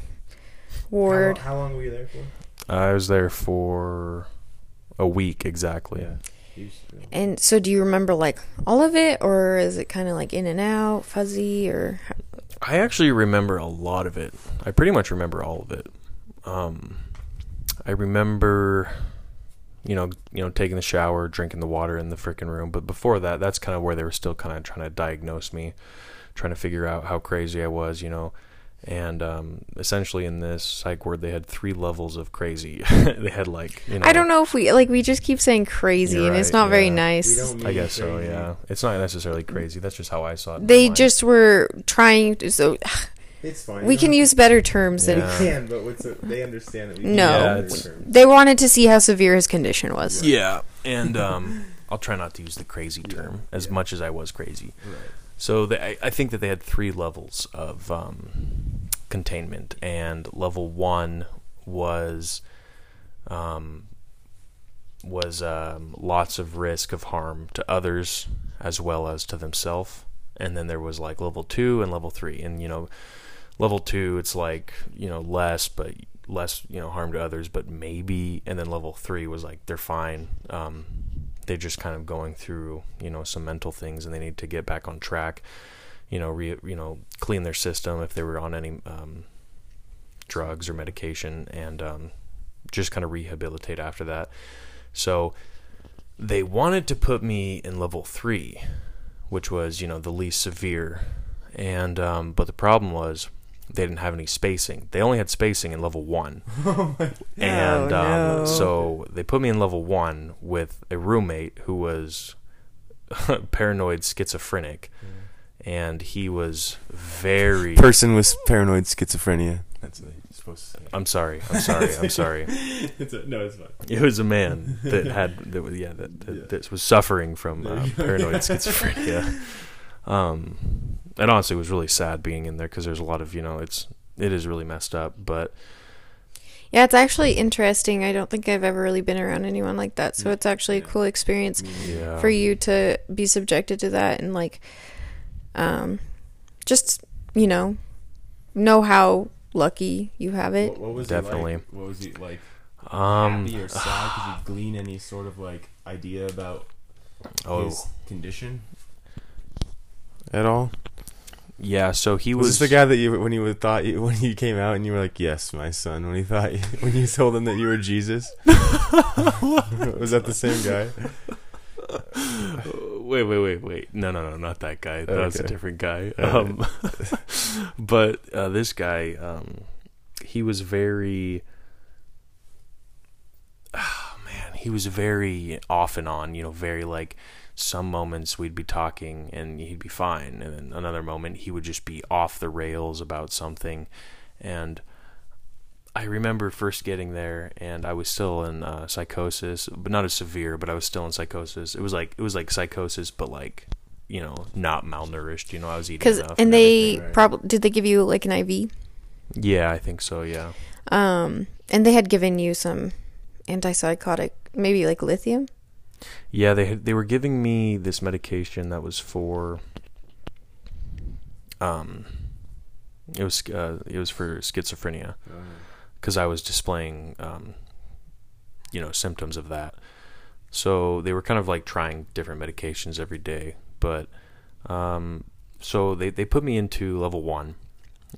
ward? How long were you there for? I was there for a week exactly. Yeah. And so do you remember like all of it, or is it kind of like in and out, fuzzy? Or I actually remember a lot of it. I pretty much remember all of it. I remember, you know, taking the shower, drinking the water in the freaking room. But before that, that's kind of where they were still kind of trying to diagnose me, trying to figure out how crazy I was, you know. And essentially in this psych ward they had 3 levels of crazy. They had like, you know, I don't know if we just keep saying crazy and it's not very nice. I guess so, yeah. It's not necessarily crazy. That's just how I saw it. They just were trying to, so it's fine. We can use better terms than we can, but they understand that we can. No. They wanted to see how severe his condition was. Yeah. And I'll try not to use the crazy term as much as I was crazy. Right. So I think that they had 3 levels of containment, and level 1 was lots of risk of harm to others as well as to themselves. And then there was like level 2 and level 3. And, you know, level 2, it's like, you know, less, you know, harm to others, but maybe. And then level 3 was like, they're fine. They're just kind of going through, you know, some mental things, and they need to get back on track, you know, clean their system if they were on any drugs or medication, and just kind of rehabilitate after that. So they wanted to put me in level 3, which was, you know, the least severe. And but the problem was they didn't have any spacing. They only had spacing in level 1. Oh my God. And so they put me in level 1 with a roommate who was paranoid schizophrenic. Yeah. And he was very... Person with paranoid schizophrenia. That's what you're supposed to say. I'm sorry. No, it's fine. It was a man that had... that was suffering from paranoid schizophrenia. And honestly, it was really sad being in there, because there's a lot of, you know, it's it is really messed up. But yeah, it's actually interesting. I don't think I've ever really been around anyone like that, so it's actually a cool experience for you to be subjected to that, and like just, you know how lucky you have it. What was definitely it like? What was it like? Happy or sad? Could you glean any sort of like idea about his condition at all? Yeah, so he was this the guy that you, when you thought you, when you came out and you were like, "Yes, my son." When he thought you, when you told him that you were Jesus, was that the same guy? Wait! No, not that guy. That was a different guy. But this guy, he was very. Oh, man, he was very off and on. You know, very like. Some moments we'd be talking and he'd be fine, and then another moment he would just be off the rails about something. And I remember first getting there, and I was still in psychosis, but not as severe. But I was still in psychosis. It was like psychosis, but like, you know, not malnourished. You know, I was eating enough. And they probably did they give you like an IV? Yeah, I think so. Yeah. And they had given you some antipsychotic, maybe like lithium. Yeah, they were giving me this medication that was for it was for schizophrenia, because I was displaying symptoms of that. So they were kind of like trying different medications every day, but so they put me into level 1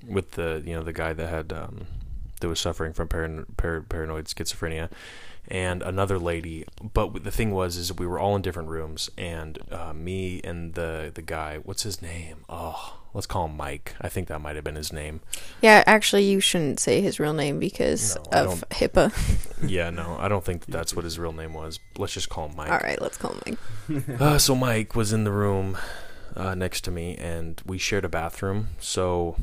with the the guy that had that was suffering from paranoid schizophrenia. And another lady, but the thing was we were all in different rooms, and me and the guy, what's his name? Oh, let's call him Mike. I think that might have been his name. Yeah, actually, you shouldn't say his real name because of HIPAA. Yeah, no, I don't think that's what his real name was. Let's just call him Mike. All right, let's call him Mike. So Mike was in the room next to me, and we shared a bathroom. So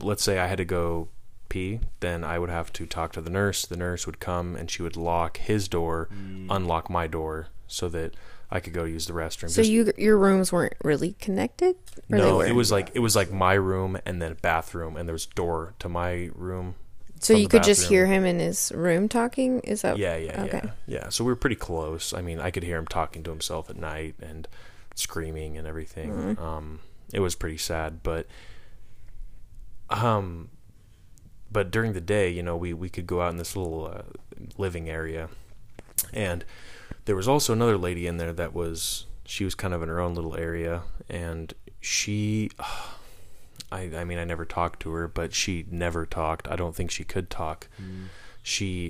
let's say I had to go pee, then I would have to talk to the nurse. The nurse would come and she would lock his door, unlock my door, so that I could go use the restroom. So your rooms weren't really connected? No, it was like my room and then a bathroom, and there was a door to my room. So you could just hear him in his room talking? Is that Yeah. So we were pretty close. I mean, I could hear him talking to himself at night and screaming and everything. Mm-hmm. It was pretty sad, But during the day, we could go out in this little living area. And there was also another lady in there that she was kind of in her own little area. And she, I never talked to her, but she never talked. I don't think she could talk. Mm.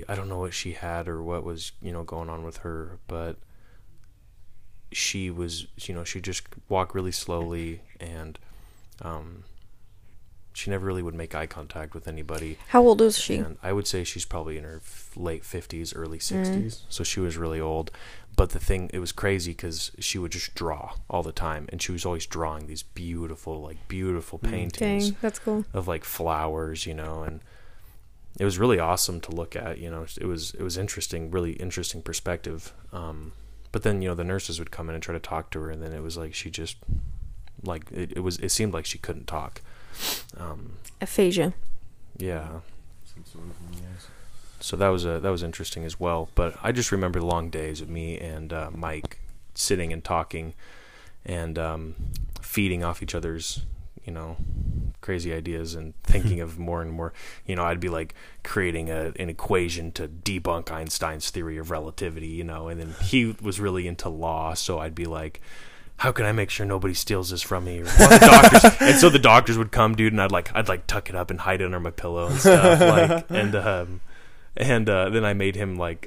I don't know what she had or what was, going on with her, but she was, she'd just walk really slowly, and, she never really would make eye contact with anybody. How old was she? And I would say she's probably in her late 50s, early 60s. Mm. So she was really old. But it was crazy because she would just draw all the time. And she was always drawing these beautiful paintings. Dang, that's cool. Of like flowers, and it was really awesome to look at. It was interesting, really interesting perspective. But then, the nurses would come in and try to talk to her. And then it was like she just, like, it seemed like she couldn't talk. Aphasia. Yeah. So that was interesting as well. But I just remember the long days of me and Mike sitting and talking and feeding off each other's, crazy ideas and thinking of more and more. I'd be like creating an equation to debunk Einstein's theory of relativity, and then he was really into law, so I'd be like, how can I make sure nobody steals this from me? Or doctors. And so the doctors would come, dude, and I'd tuck it up and hide it under my pillow and stuff. Then I made him I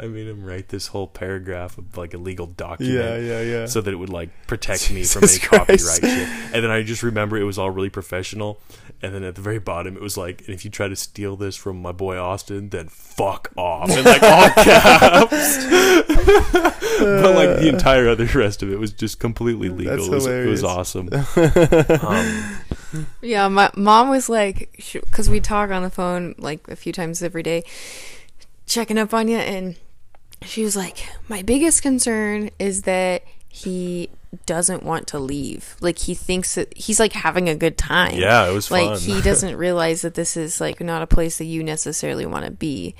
made him write this whole paragraph of like a legal document, so that it would like protect me from any copyright shit. And then I just remember it was all really professional. And then at the very bottom, it was like, "If you try to steal this from my boy Austin, then fuck off." And like all caps. But like the entire rest of it was just completely legal. That's hilarious. It was awesome. Yeah, my mom was like, because we talk on the phone like a few times every day, checking up on you, and she was like, my biggest concern is that he doesn't want to leave. Like, he thinks that he's like having a good time. Yeah, it was fun. Like, he doesn't realize that this is like not a place that you necessarily want to be.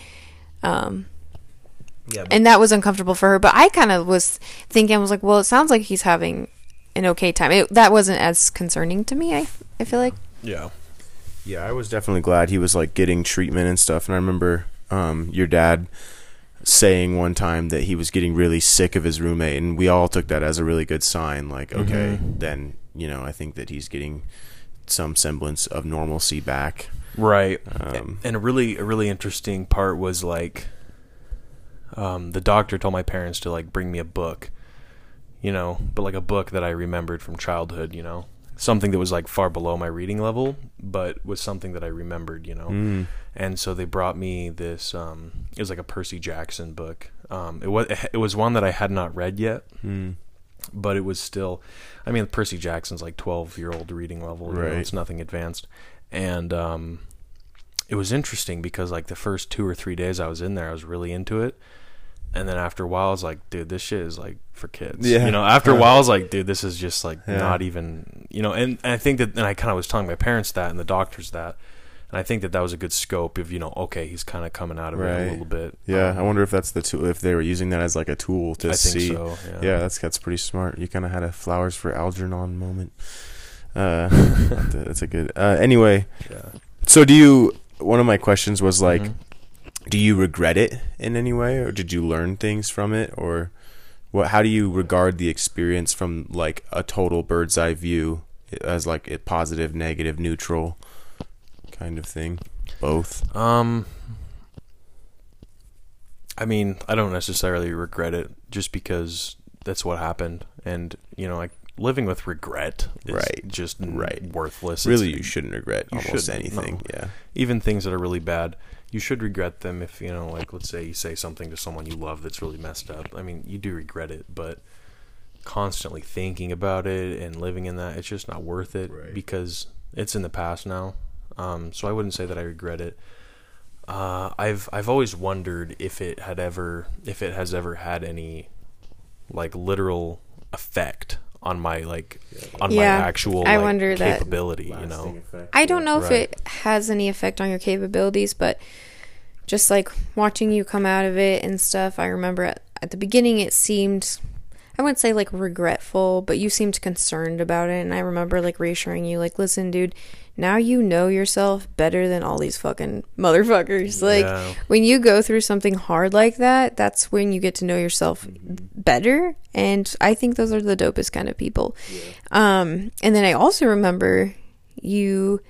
Yeah, and that was uncomfortable for her. But I kind of was thinking, I was like, well, it sounds like he's having an okay time. That wasn't as concerning to me, I feel like. Yeah. Yeah, I was definitely glad he was like getting treatment and stuff. And I remember your dad saying one time that he was getting really sick of his roommate, and we all took that as a really good sign, like, okay, then, you know, I think that he's getting some semblance of normalcy back. Right. And a really interesting part was like, the doctor told my parents to like bring me a book, you know, but like a book that I remembered from childhood, you know, something that was like far below my reading level, but was something that I remembered, you know? Mm. And so they brought me this, it was like a Percy Jackson book. It was one that I had not read yet, but it was still, I mean, Percy Jackson's like 12-year-old reading level, right? You know, it's nothing advanced. And, it was interesting because like the first 2 or 3 days I was in there, I was really into it. And then after a while, I was like, dude, this shit is like for kids. Yeah. You know, after a while, I was like, dude, this is just like not even, you know, and I think that, and I kind of was telling my parents that and the doctors that, and I think that was a good scope of, you know, okay, he's kind of coming out of it a little bit. Yeah. I wonder if that's the tool, if they were using that as like a tool to see. I think so, yeah, that's pretty smart. You kind of had a Flowers for Algernon moment. That's a good, anyway. Yeah. So one of my questions was like, do you regret it in any way, or did you learn things from it, or what? How do you regard the experience from like a total bird's eye view, as like a positive, negative, neutral kind of thing? Both. I mean, I don't necessarily regret it, just because that's what happened, and you know, like living with regret is just worthless. Really, you shouldn't regret almost anything. No. Yeah, even things that are really bad. You should regret them if, you know, like, let's say you say something to someone you love that's really messed up. I mean, you do regret it, but constantly thinking about it and living in that, it's just not worth it because it's in the past now. So I wouldn't say that I regret it. I've always wondered if it has ever had any like literal effect on my like my actual capability, you know. I don't know if it has any effect on your capabilities, but just like watching you come out of it and stuff, I remember at the beginning it seemed, I wouldn't say like regretful, but you seemed concerned about it, and I remember like reassuring you like, listen, dude, now you know yourself better than all these fucking motherfuckers. Like, when you go through something hard like that, that's when you get to know yourself better. And I think those are the dopest kind of people. Yeah. And then I also remember you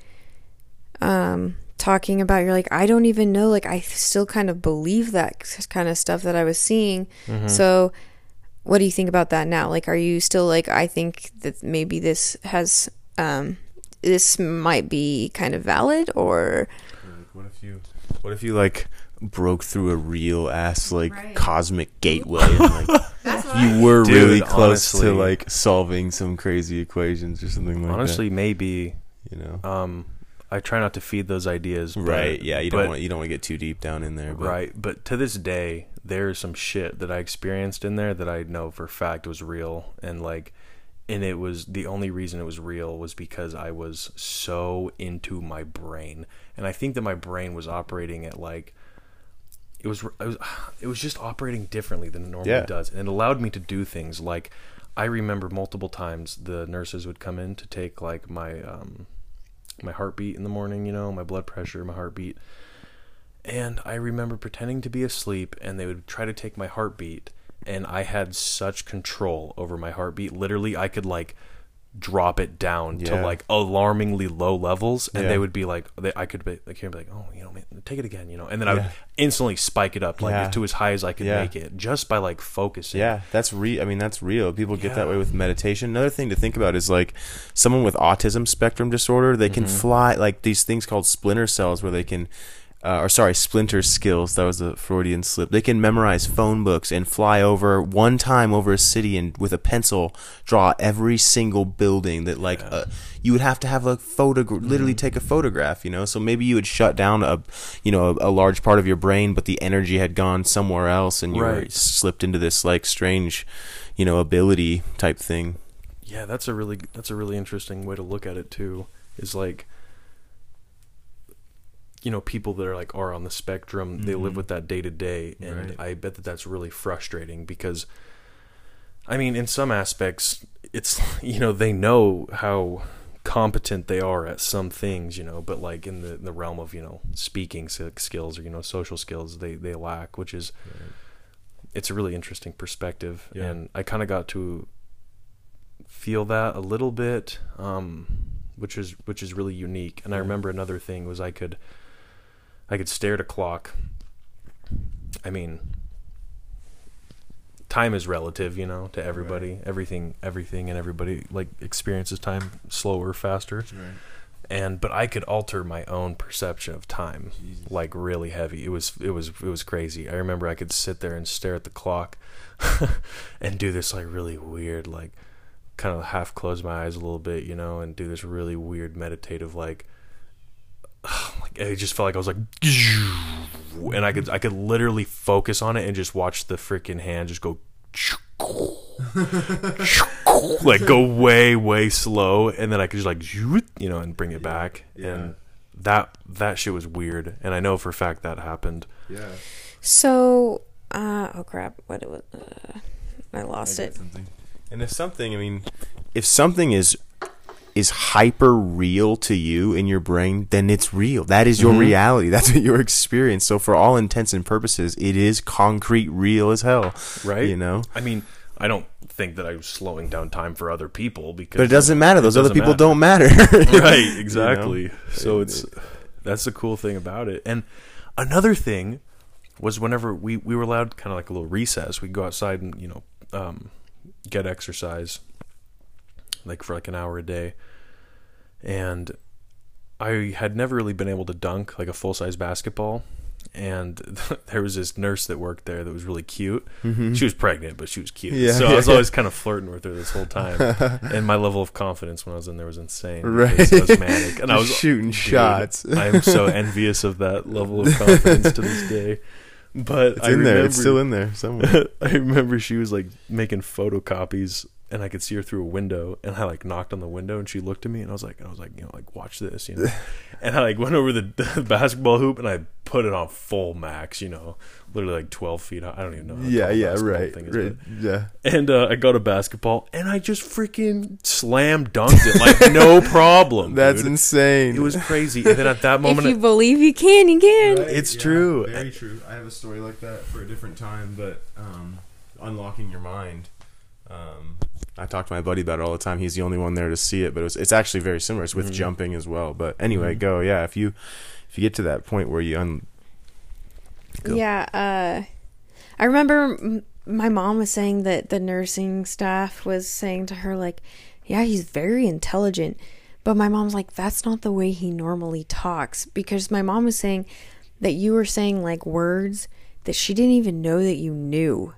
talking about, you're like, I don't even know. Like, I still kind of believe that kind of stuff that I was seeing. Mm-hmm. So what do you think about that now? Like, are you still like, I think that maybe this has... this might be kind of valid, or what if you like broke through a real ass like cosmic gateway and like you were really close to like solving some crazy equations or something like that. Maybe, you know, I try not to feed those ideas, but, you don't want to get too deep down in there, but. But to this day there's some shit that I experienced in there that I know for a fact was real, and like, and it was, the only reason it was real was because I was so into my brain. And I think that my brain was operating at like, it was just operating differently than it normally does. And it allowed me to do things like, I remember multiple times the nurses would come in to take like my, my heartbeat in the morning, you know, my blood pressure, my heartbeat. And I remember pretending to be asleep, and they would try to take my heartbeat. And I had such control over my heartbeat. Literally, I could like drop it down to like alarmingly low levels, and they would be like, I could be like, oh, you know, man, take it again, you know. And then I would instantly spike it up like to as high as I could make it, just by like focusing. Yeah, that's real. People get that way with meditation. Another thing to think about is like someone with autism spectrum disorder, they can fly like these things called splinter cells, where they can splinter skills. That was a Freudian slip. They can memorize phone books and fly over one time over a city and with a pencil draw every single building that, like, you would have to have a photograph, literally take a photograph, you know. So maybe you had shut down a large part of your brain, but the energy had gone somewhere else, and you were slipped into this like strange, you know, ability type thing. Yeah, that's a really interesting way to look at it too. Is like, you know, people that are like are on the spectrum, they live with that day to day, and I bet that that's really frustrating because, I mean, in some aspects, it's, you know, they know how competent they are at some things, you know, but like in the realm of, you know, speaking skills or, you know, social skills, they lack, which is it's a really interesting perspective, and I kind of got to feel that a little bit, which is really unique. And I remember another thing was I could stare at a clock. I mean, time is relative, you know, to everybody. Everything and everybody like experiences time slower, faster. But I could alter my own perception of time, like really heavy. It was crazy. I remember I could sit there and stare at the clock and do this like really weird, like kind of half close my eyes a little bit, you know, and do this really weird meditative, like it just felt like I was like, and I could literally focus on it and just watch the freaking hand just go like go way slow, and then I could just like, you know, and bring it back. And that shit was weird, and I know for a fact that happened. So oh crap, what it was, I lost it. And if something is hyper real to you in your brain, then it's real. That is your reality. That's what your experience. So for all intents and purposes, it is concrete, real as hell. Right. You know? I mean, I don't think that I'm slowing down time for other people because... But it doesn't matter. Those other people don't matter. Right. Exactly. You know? So that's the cool thing about it. And another thing was whenever we were allowed kind of like a little recess, we'd go outside and, you know, get exercise like for like an hour a day. And I had never really been able to dunk like a full-size basketball, and there was this nurse that worked there that was really cute. She was pregnant, but she was cute, so I was always kind of flirting with her this whole time. And my level of confidence when I was in there was insane. I was manic, and I was shooting shots. I'm so envious of that level of confidence to this day. But it's in there. It's still in there somewhere. I remember she was like making photocopies, and I could see her through a window. And I like knocked on the window, and she looked at me, and I was like, you know, like watch this, you know. And I like went over the basketball hoop, and I put it on full max, you know, literally like 12 feet. I don't even know. And I got a basketball, and I just freaking slam dunked it like no problem. That's insane. It was crazy. And then at that moment, if you believe you can, you can. Right? It's true. Very true. I have a story like that for a different time, but unlocking your mind. I talk to my buddy about it all the time. He's the only one there to see it, but it's actually very similar. It's with jumping as well. But anyway, go. Yeah, if you get to that point where you go. Yeah, I remember my mom was saying that the nursing staff was saying to her like, "Yeah, he's very intelligent," but my mom's like, "That's not the way he normally talks," because my mom was saying that you were saying like words that she didn't even know that you knew,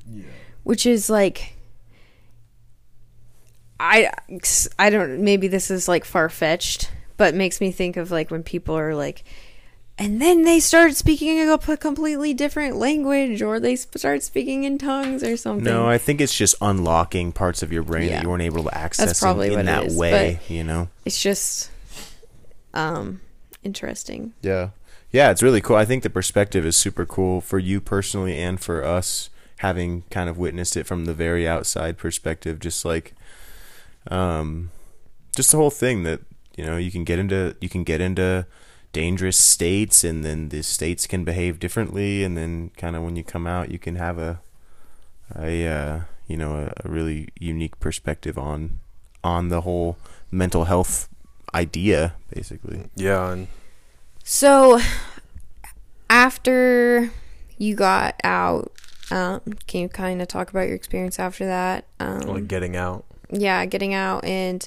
which is like. I don't, maybe this is like far-fetched, but makes me think of like when people are like, and then they start speaking a completely different language, or they start speaking in tongues or something. No, I think it's just unlocking parts of your brain that you weren't able to access in that way, you know? It's just interesting. Yeah, it's really cool. I think the perspective is super cool for you personally and for us, having kind of witnessed it from the very outside perspective, just like just the whole thing that, you know, you can get into dangerous states, and then the states can behave differently, and then kind of when you come out, you can have a really unique perspective on the whole mental health idea, basically. Yeah. And so after you got out, can you kind of talk about your experience after that? Like getting out. Yeah, getting out and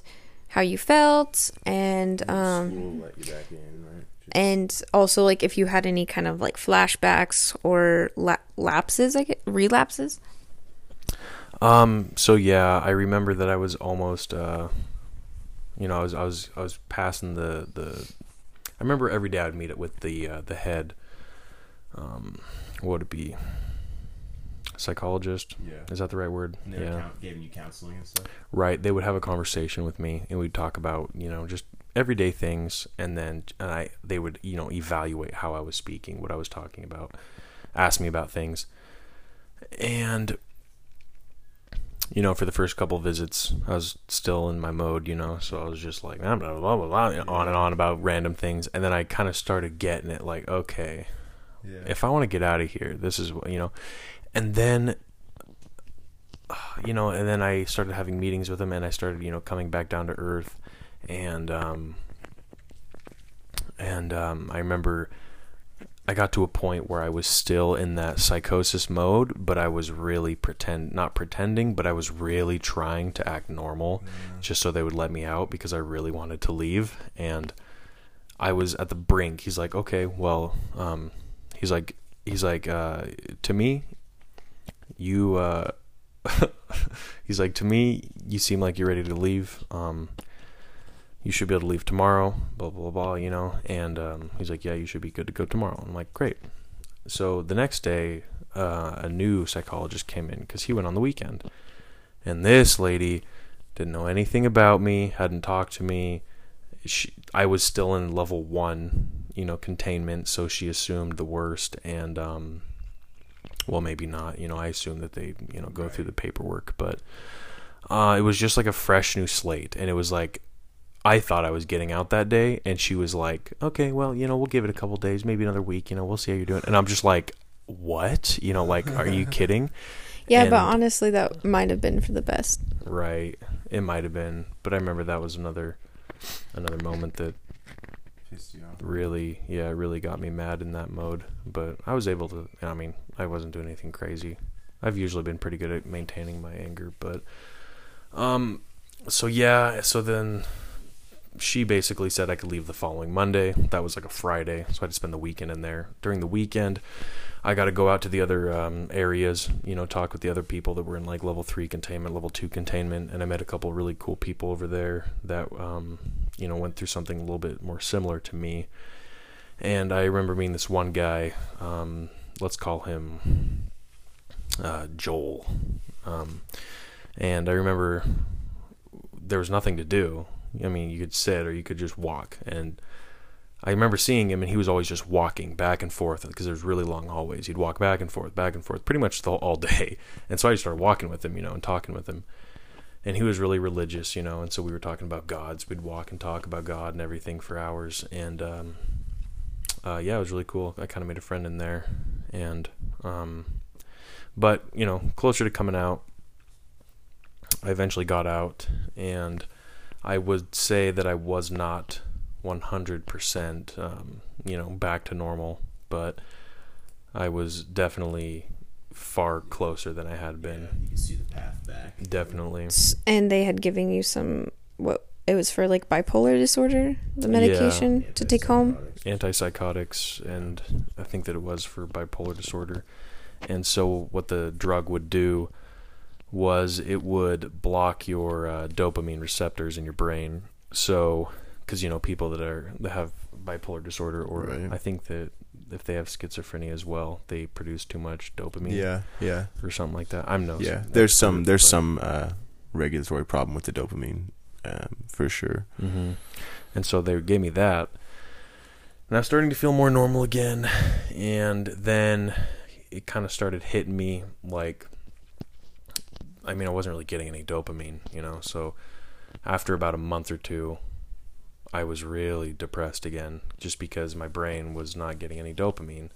how you felt, and school let you back in, right? And also, like, if you had any kind of, like, flashbacks or lapses, I guess, relapses. So yeah, I remember that I was almost, you know, I was passing the, I remember every day I'd meet it with the head, what would it be? Psychologist? Yeah. Is that the right word? And they gave you counseling and stuff. Right. They would have a conversation with me and we'd talk about, you know, just everyday things. And then they would, you know, evaluate how I was speaking, what I was talking about, ask me about things. And, you know, for the first couple of visits, I was still in my mode, you know, so I was just like, blah, blah, blah, blah, on and on about random things. And then I kind of started getting it like, okay, yeah, if I want to get out of here, this is what, you know. And then, you know, and then I started having meetings with him and I started, you know, coming back down to earth. And I remember I got to a point where I was still in that psychosis mode, but I was really not pretending, but I was really trying to act normal just so they would let me out because I really wanted to leave. And I was at the brink. He's like, okay, well, he's like, to me, you, he's like, to me, you seem like you're ready to leave. You should be able to leave tomorrow, blah, blah, blah, you know? And, he's like, yeah, you should be good to go tomorrow. I'm like, great. So the next day, a new psychologist came in cause he went on the weekend, and this lady didn't know anything about me. Hadn't talked to me. I was still in level 1, you know, containment. So she assumed the worst and, well, maybe not, you know, I assume that they, you know, go through the paperwork, but, it was just like a fresh new slate. And it was like, I thought I was getting out that day, and she was like, okay, well, you know, we'll give it a couple days, maybe another week, you know, we'll see how you're doing. And I'm just like, what? You know, like, are you kidding? Yeah, but honestly, that might have been for the best. Right. It might have been. But I remember that was another moment that really got me mad in that mode. But I was able to, I mean, I wasn't doing anything crazy. I've usually been pretty good at maintaining my anger, but, so yeah, so then she basically said I could leave the following Monday. That was like a Friday, so I had to spend the weekend in there. During the weekend, I got to go out to the other areas, you know, talk with the other people that were in like level 3 containment, level 2 containment, and I met a couple really cool people over there that, you know, went through something a little bit more similar to me. And I remember meeting this one guy, let's call him Joel. And I remember there was nothing to do. I mean, you could sit or you could just walk. And I remember seeing him, and he was always just walking back and forth because there's really long hallways. He'd walk back and forth, pretty much all day. And so I just started walking with him, you know, and talking with him. And he was really religious, you know, and so we were talking about gods. We'd walk and talk about God and everything for hours. And, yeah, it was really cool. I kind of made a friend in there. And, but, you know, closer to coming out, I eventually got out, and I would say that I was not 100%, you know, back to normal, but I was definitely far closer than I had been. Yeah, you can see the path back. Definitely. And they had given you some, what, it was for like bipolar disorder, the medication to take home? Antipsychotics, and I think that it was for bipolar disorder. And so what the drug would do was it would block your dopamine receptors in your brain. So, because, you know, people that have bipolar disorder, or right, I think that if they have schizophrenia as well, they produce too much dopamine. Yeah, yeah, or something like that. I'm no. Yeah, there's some regulatory problem with the dopamine, for sure. Mm-hmm. And so they gave me that, and I was starting to feel more normal again, and then it kind of started hitting me like, I mean, I wasn't really getting any dopamine, you know, so after about a month or two, I was really depressed again just because my brain was not getting any dopamine.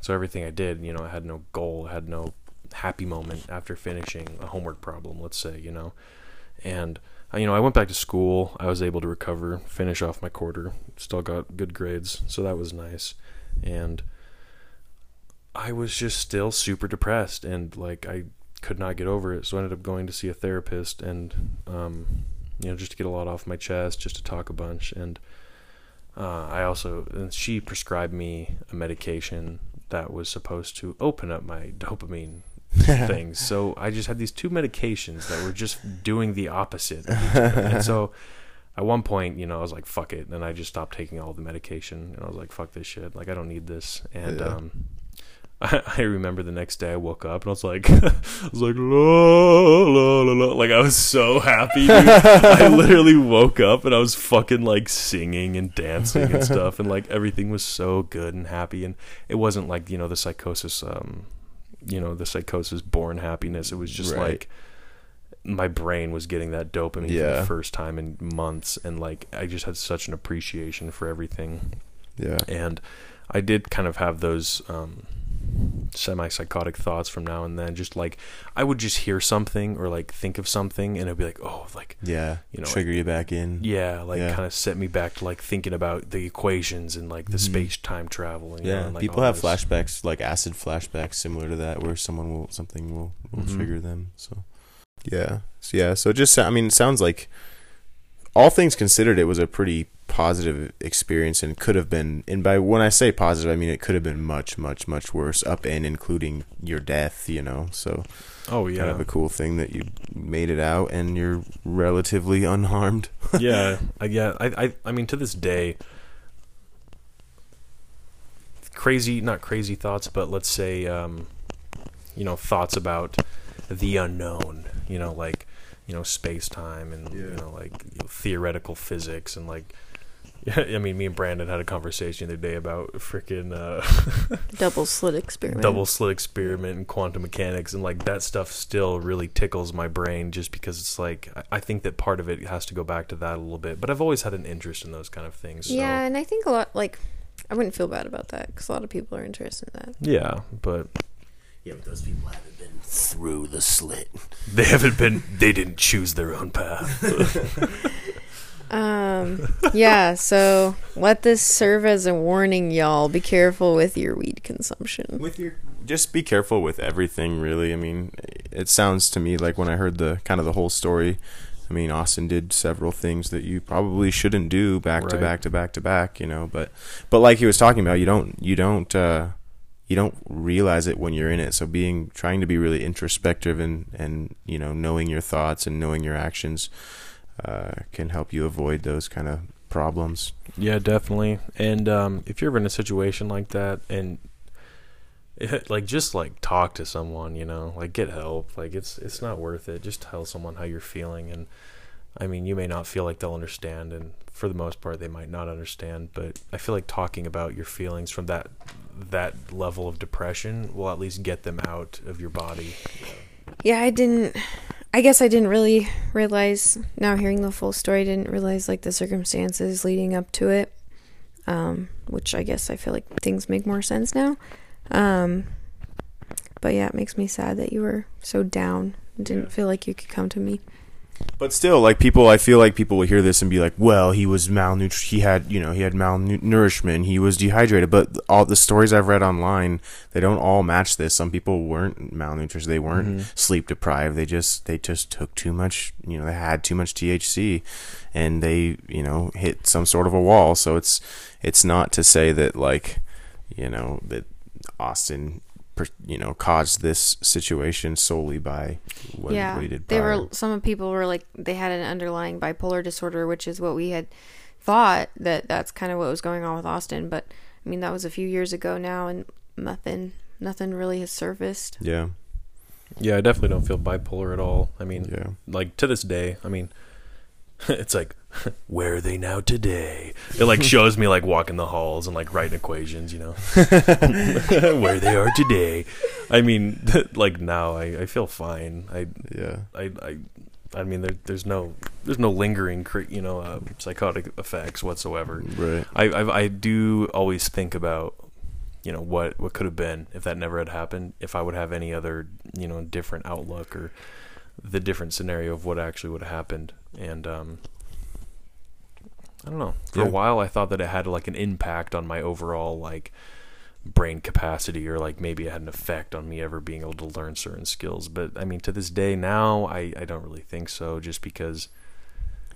So everything I did, you know, I had no goal, I had no happy moment after finishing a homework problem, let's say, you know. And, you know, I went back to school. I was able to recover, finish off my quarter, still got good grades, so that was nice. And I was just still super depressed, and, like, I could not get over it, so I ended up going to see a therapist, and you know, just to get a lot off my chest, just to talk a bunch. And And she prescribed me a medication that was supposed to open up my dopamine things. So I just had these two medications that were just doing the opposite of each other. And so at one point, I was like, fuck it. And I just stopped taking all the medication. And I was like, fuck this shit. Like, I don't need this. And, I remember the next day I woke up and I was like, la la la la. Like, I was so happy, dude. I literally woke up and I was fucking like singing and dancing and stuff, and like everything was so good and happy. And it wasn't like, the psychosis, the psychosis born happiness. It was just like my brain was getting that dopamine for the first time in months, and like I just had such an appreciation for everything. Yeah. And I did kind of have those semi-psychotic thoughts from now and then, just like I would just hear something or like think of something, and I'd be like, oh, like, yeah, trigger you back in, kind of set me back to like thinking about the equations and like the space-time travel, and, and, like, people have this. Flashbacks, like acid flashbacks similar to that, where something will trigger them. So just, I mean, it sounds like, all things considered, it was a pretty positive experience, and could have been, and by when I say positive, I mean it could have been much worse, up and including your death, so kind of a cool thing that you made it out and you're relatively unharmed. I mean, to this day, not crazy thoughts, but let's say thoughts about the unknown, like, space time and theoretical physics, and like, I mean, me and Brandon had a conversation the other day about freaking double slit experiment and quantum mechanics, and like that stuff still really tickles my brain, just because it's like, I think that part of it has to go back to that a little bit, but I've always had an interest in those kind of things. So. Yeah, and I think a lot, like, I wouldn't feel bad about that, because a lot of people are interested in that. Yeah, but... yeah, but those people haven't been through the slit. They didn't choose their own path. So let this serve as a warning, y'all. Be careful with your weed consumption. Just be careful with everything, really. I mean, it sounds to me like, when I heard the whole story, I mean, Austin did several things that you probably shouldn't do back to back, But like he was talking about, you don't realize it when you're in it. So trying to be really introspective and knowing your thoughts and knowing your actions can help you avoid those kind of problems. Yeah, definitely. And if you're ever in a situation like that, and just talk to someone, like get help. Like it's not worth it. Just tell someone how you're feeling. And I mean, you may not feel like they'll understand, and for the most part they might not understand, but I feel like talking about your feelings from that level of depression will at least get them out of your body. Yeah, I guess I didn't really realize, now hearing the full story, I didn't realize like the circumstances leading up to it, which I guess I feel like things make more sense now. But yeah, it makes me sad that you were so down and didn't feel like you could come to me. But still, like, people, I feel like people will hear this and be like, well, he was he had malnourishment, he was dehydrated. But all the stories I've read online, they don't all match this. Some people weren't malnourished, they weren't sleep deprived, they just took too much, they had too much THC, and they, hit some sort of a wall. So it's not to say that, like, that Austin caused this situation solely by what he did. Some people were like, they had an underlying bipolar disorder, which is what we had thought that's kind of what was going on with Austin. But I mean, that was a few years ago now, and nothing really has surfaced. Yeah, I definitely don't feel bipolar at all. I mean, like, to this day, I mean, it's like, where are they now today? It like shows me like walking the halls and like writing equations, where they are today. I mean, like, now I feel fine. I mean, there's no lingering psychotic effects whatsoever. Right. I do always think about, what could have been if that never had happened, if I would have any other, different outlook, or the different scenario of what actually would have happened. And I don't know. For a while, I thought that it had like an impact on my overall like brain capacity, or like maybe it had an effect on me ever being able to learn certain skills. But I mean, to this day now, I don't really think so, just because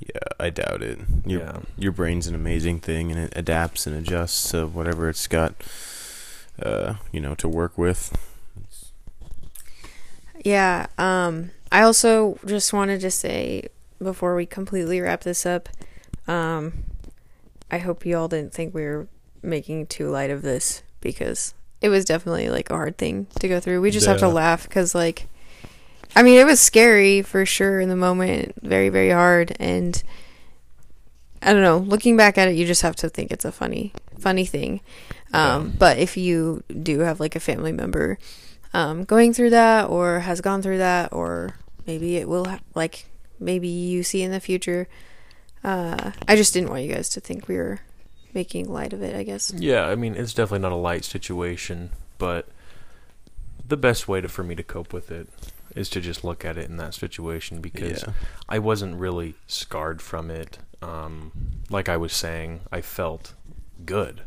Yeah, I doubt it. Your brain's an amazing thing, and it adapts and adjusts to whatever it's got, to work with. Yeah. I also just wanted to say, before we completely wrap this up, I hope you all didn't think we were making too light of this, because it was definitely like a hard thing to go through. We just have to laugh, because it was scary for sure in the moment, very, very hard, and I don't know, looking back at it, you just have to think it's a funny thing. But if you do have like a family member going through that, or has gone through that, or maybe it will maybe you see in the future, I just didn't want you guys to think we were making light of it, I guess. Yeah, it's definitely not a light situation, but the best way for me to cope with it is to just look at it in that situation, because I wasn't really scarred from it. Like I was saying, I felt good.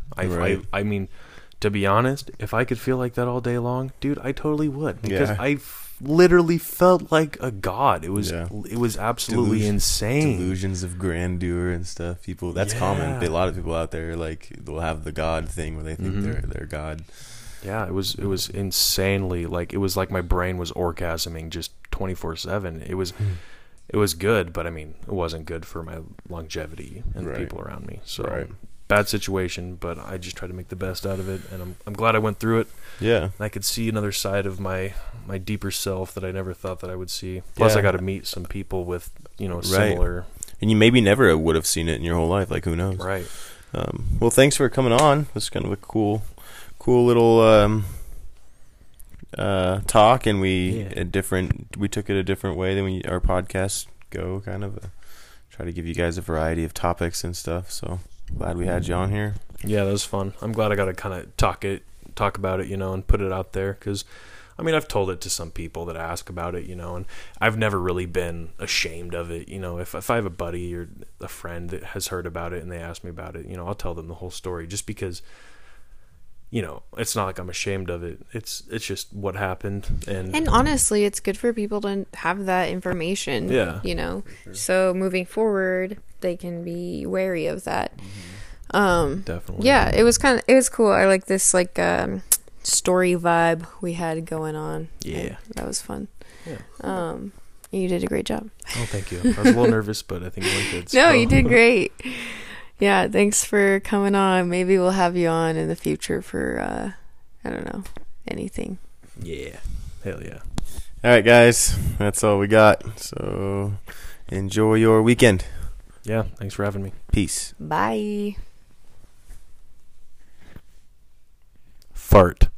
To be honest, if I could feel like that all day long, dude, I totally would, because I literally felt like a god. It was absolutely insane. Delusions of grandeur and stuff. People, that's common. A lot of people out there they'll have the god thing where they think they're god. Yeah, it was insanely it was like my brain was orgasming just 24/7. It was good, but it wasn't good for my longevity and the people around me. So bad situation, but I just tried to make the best out of it, and I'm glad I went through it. Yeah, and I could see another side of my deeper self that I never thought that I would see. Plus, I got to meet some people with similar, and you maybe never would have seen it in your whole life. Who knows? Right. Well, thanks for coming on. It was kind of a cool little talk, and we took it a different way than our podcasts go. Kind of try to give you guys a variety of topics and stuff. So. Glad we had you on here. Yeah, that was fun. I'm glad I got to kind of talk about it, and put it out there, because, I've told it to some people that ask about it, and I've never really been ashamed of it. If I have a buddy or a friend that has heard about it and they ask me about it, I'll tell them the whole story, just because, it's not like I'm ashamed of it. It's just what happened. And honestly, it's good for people to have that information, Sure. So moving forward, they can be wary of that. Definitely. Yeah, it was cool. I like this story vibe we had going on. Yeah. That was fun. Yeah. You did a great job. Oh, thank you. I was a little nervous, but I think it went good. No, you did great. Yeah, thanks for coming on. Maybe we'll have you on in the future for, I don't know, anything. Yeah. Hell yeah. All right, guys. That's all we got. So enjoy your weekend. Yeah, thanks for having me. Peace. Bye. Fart.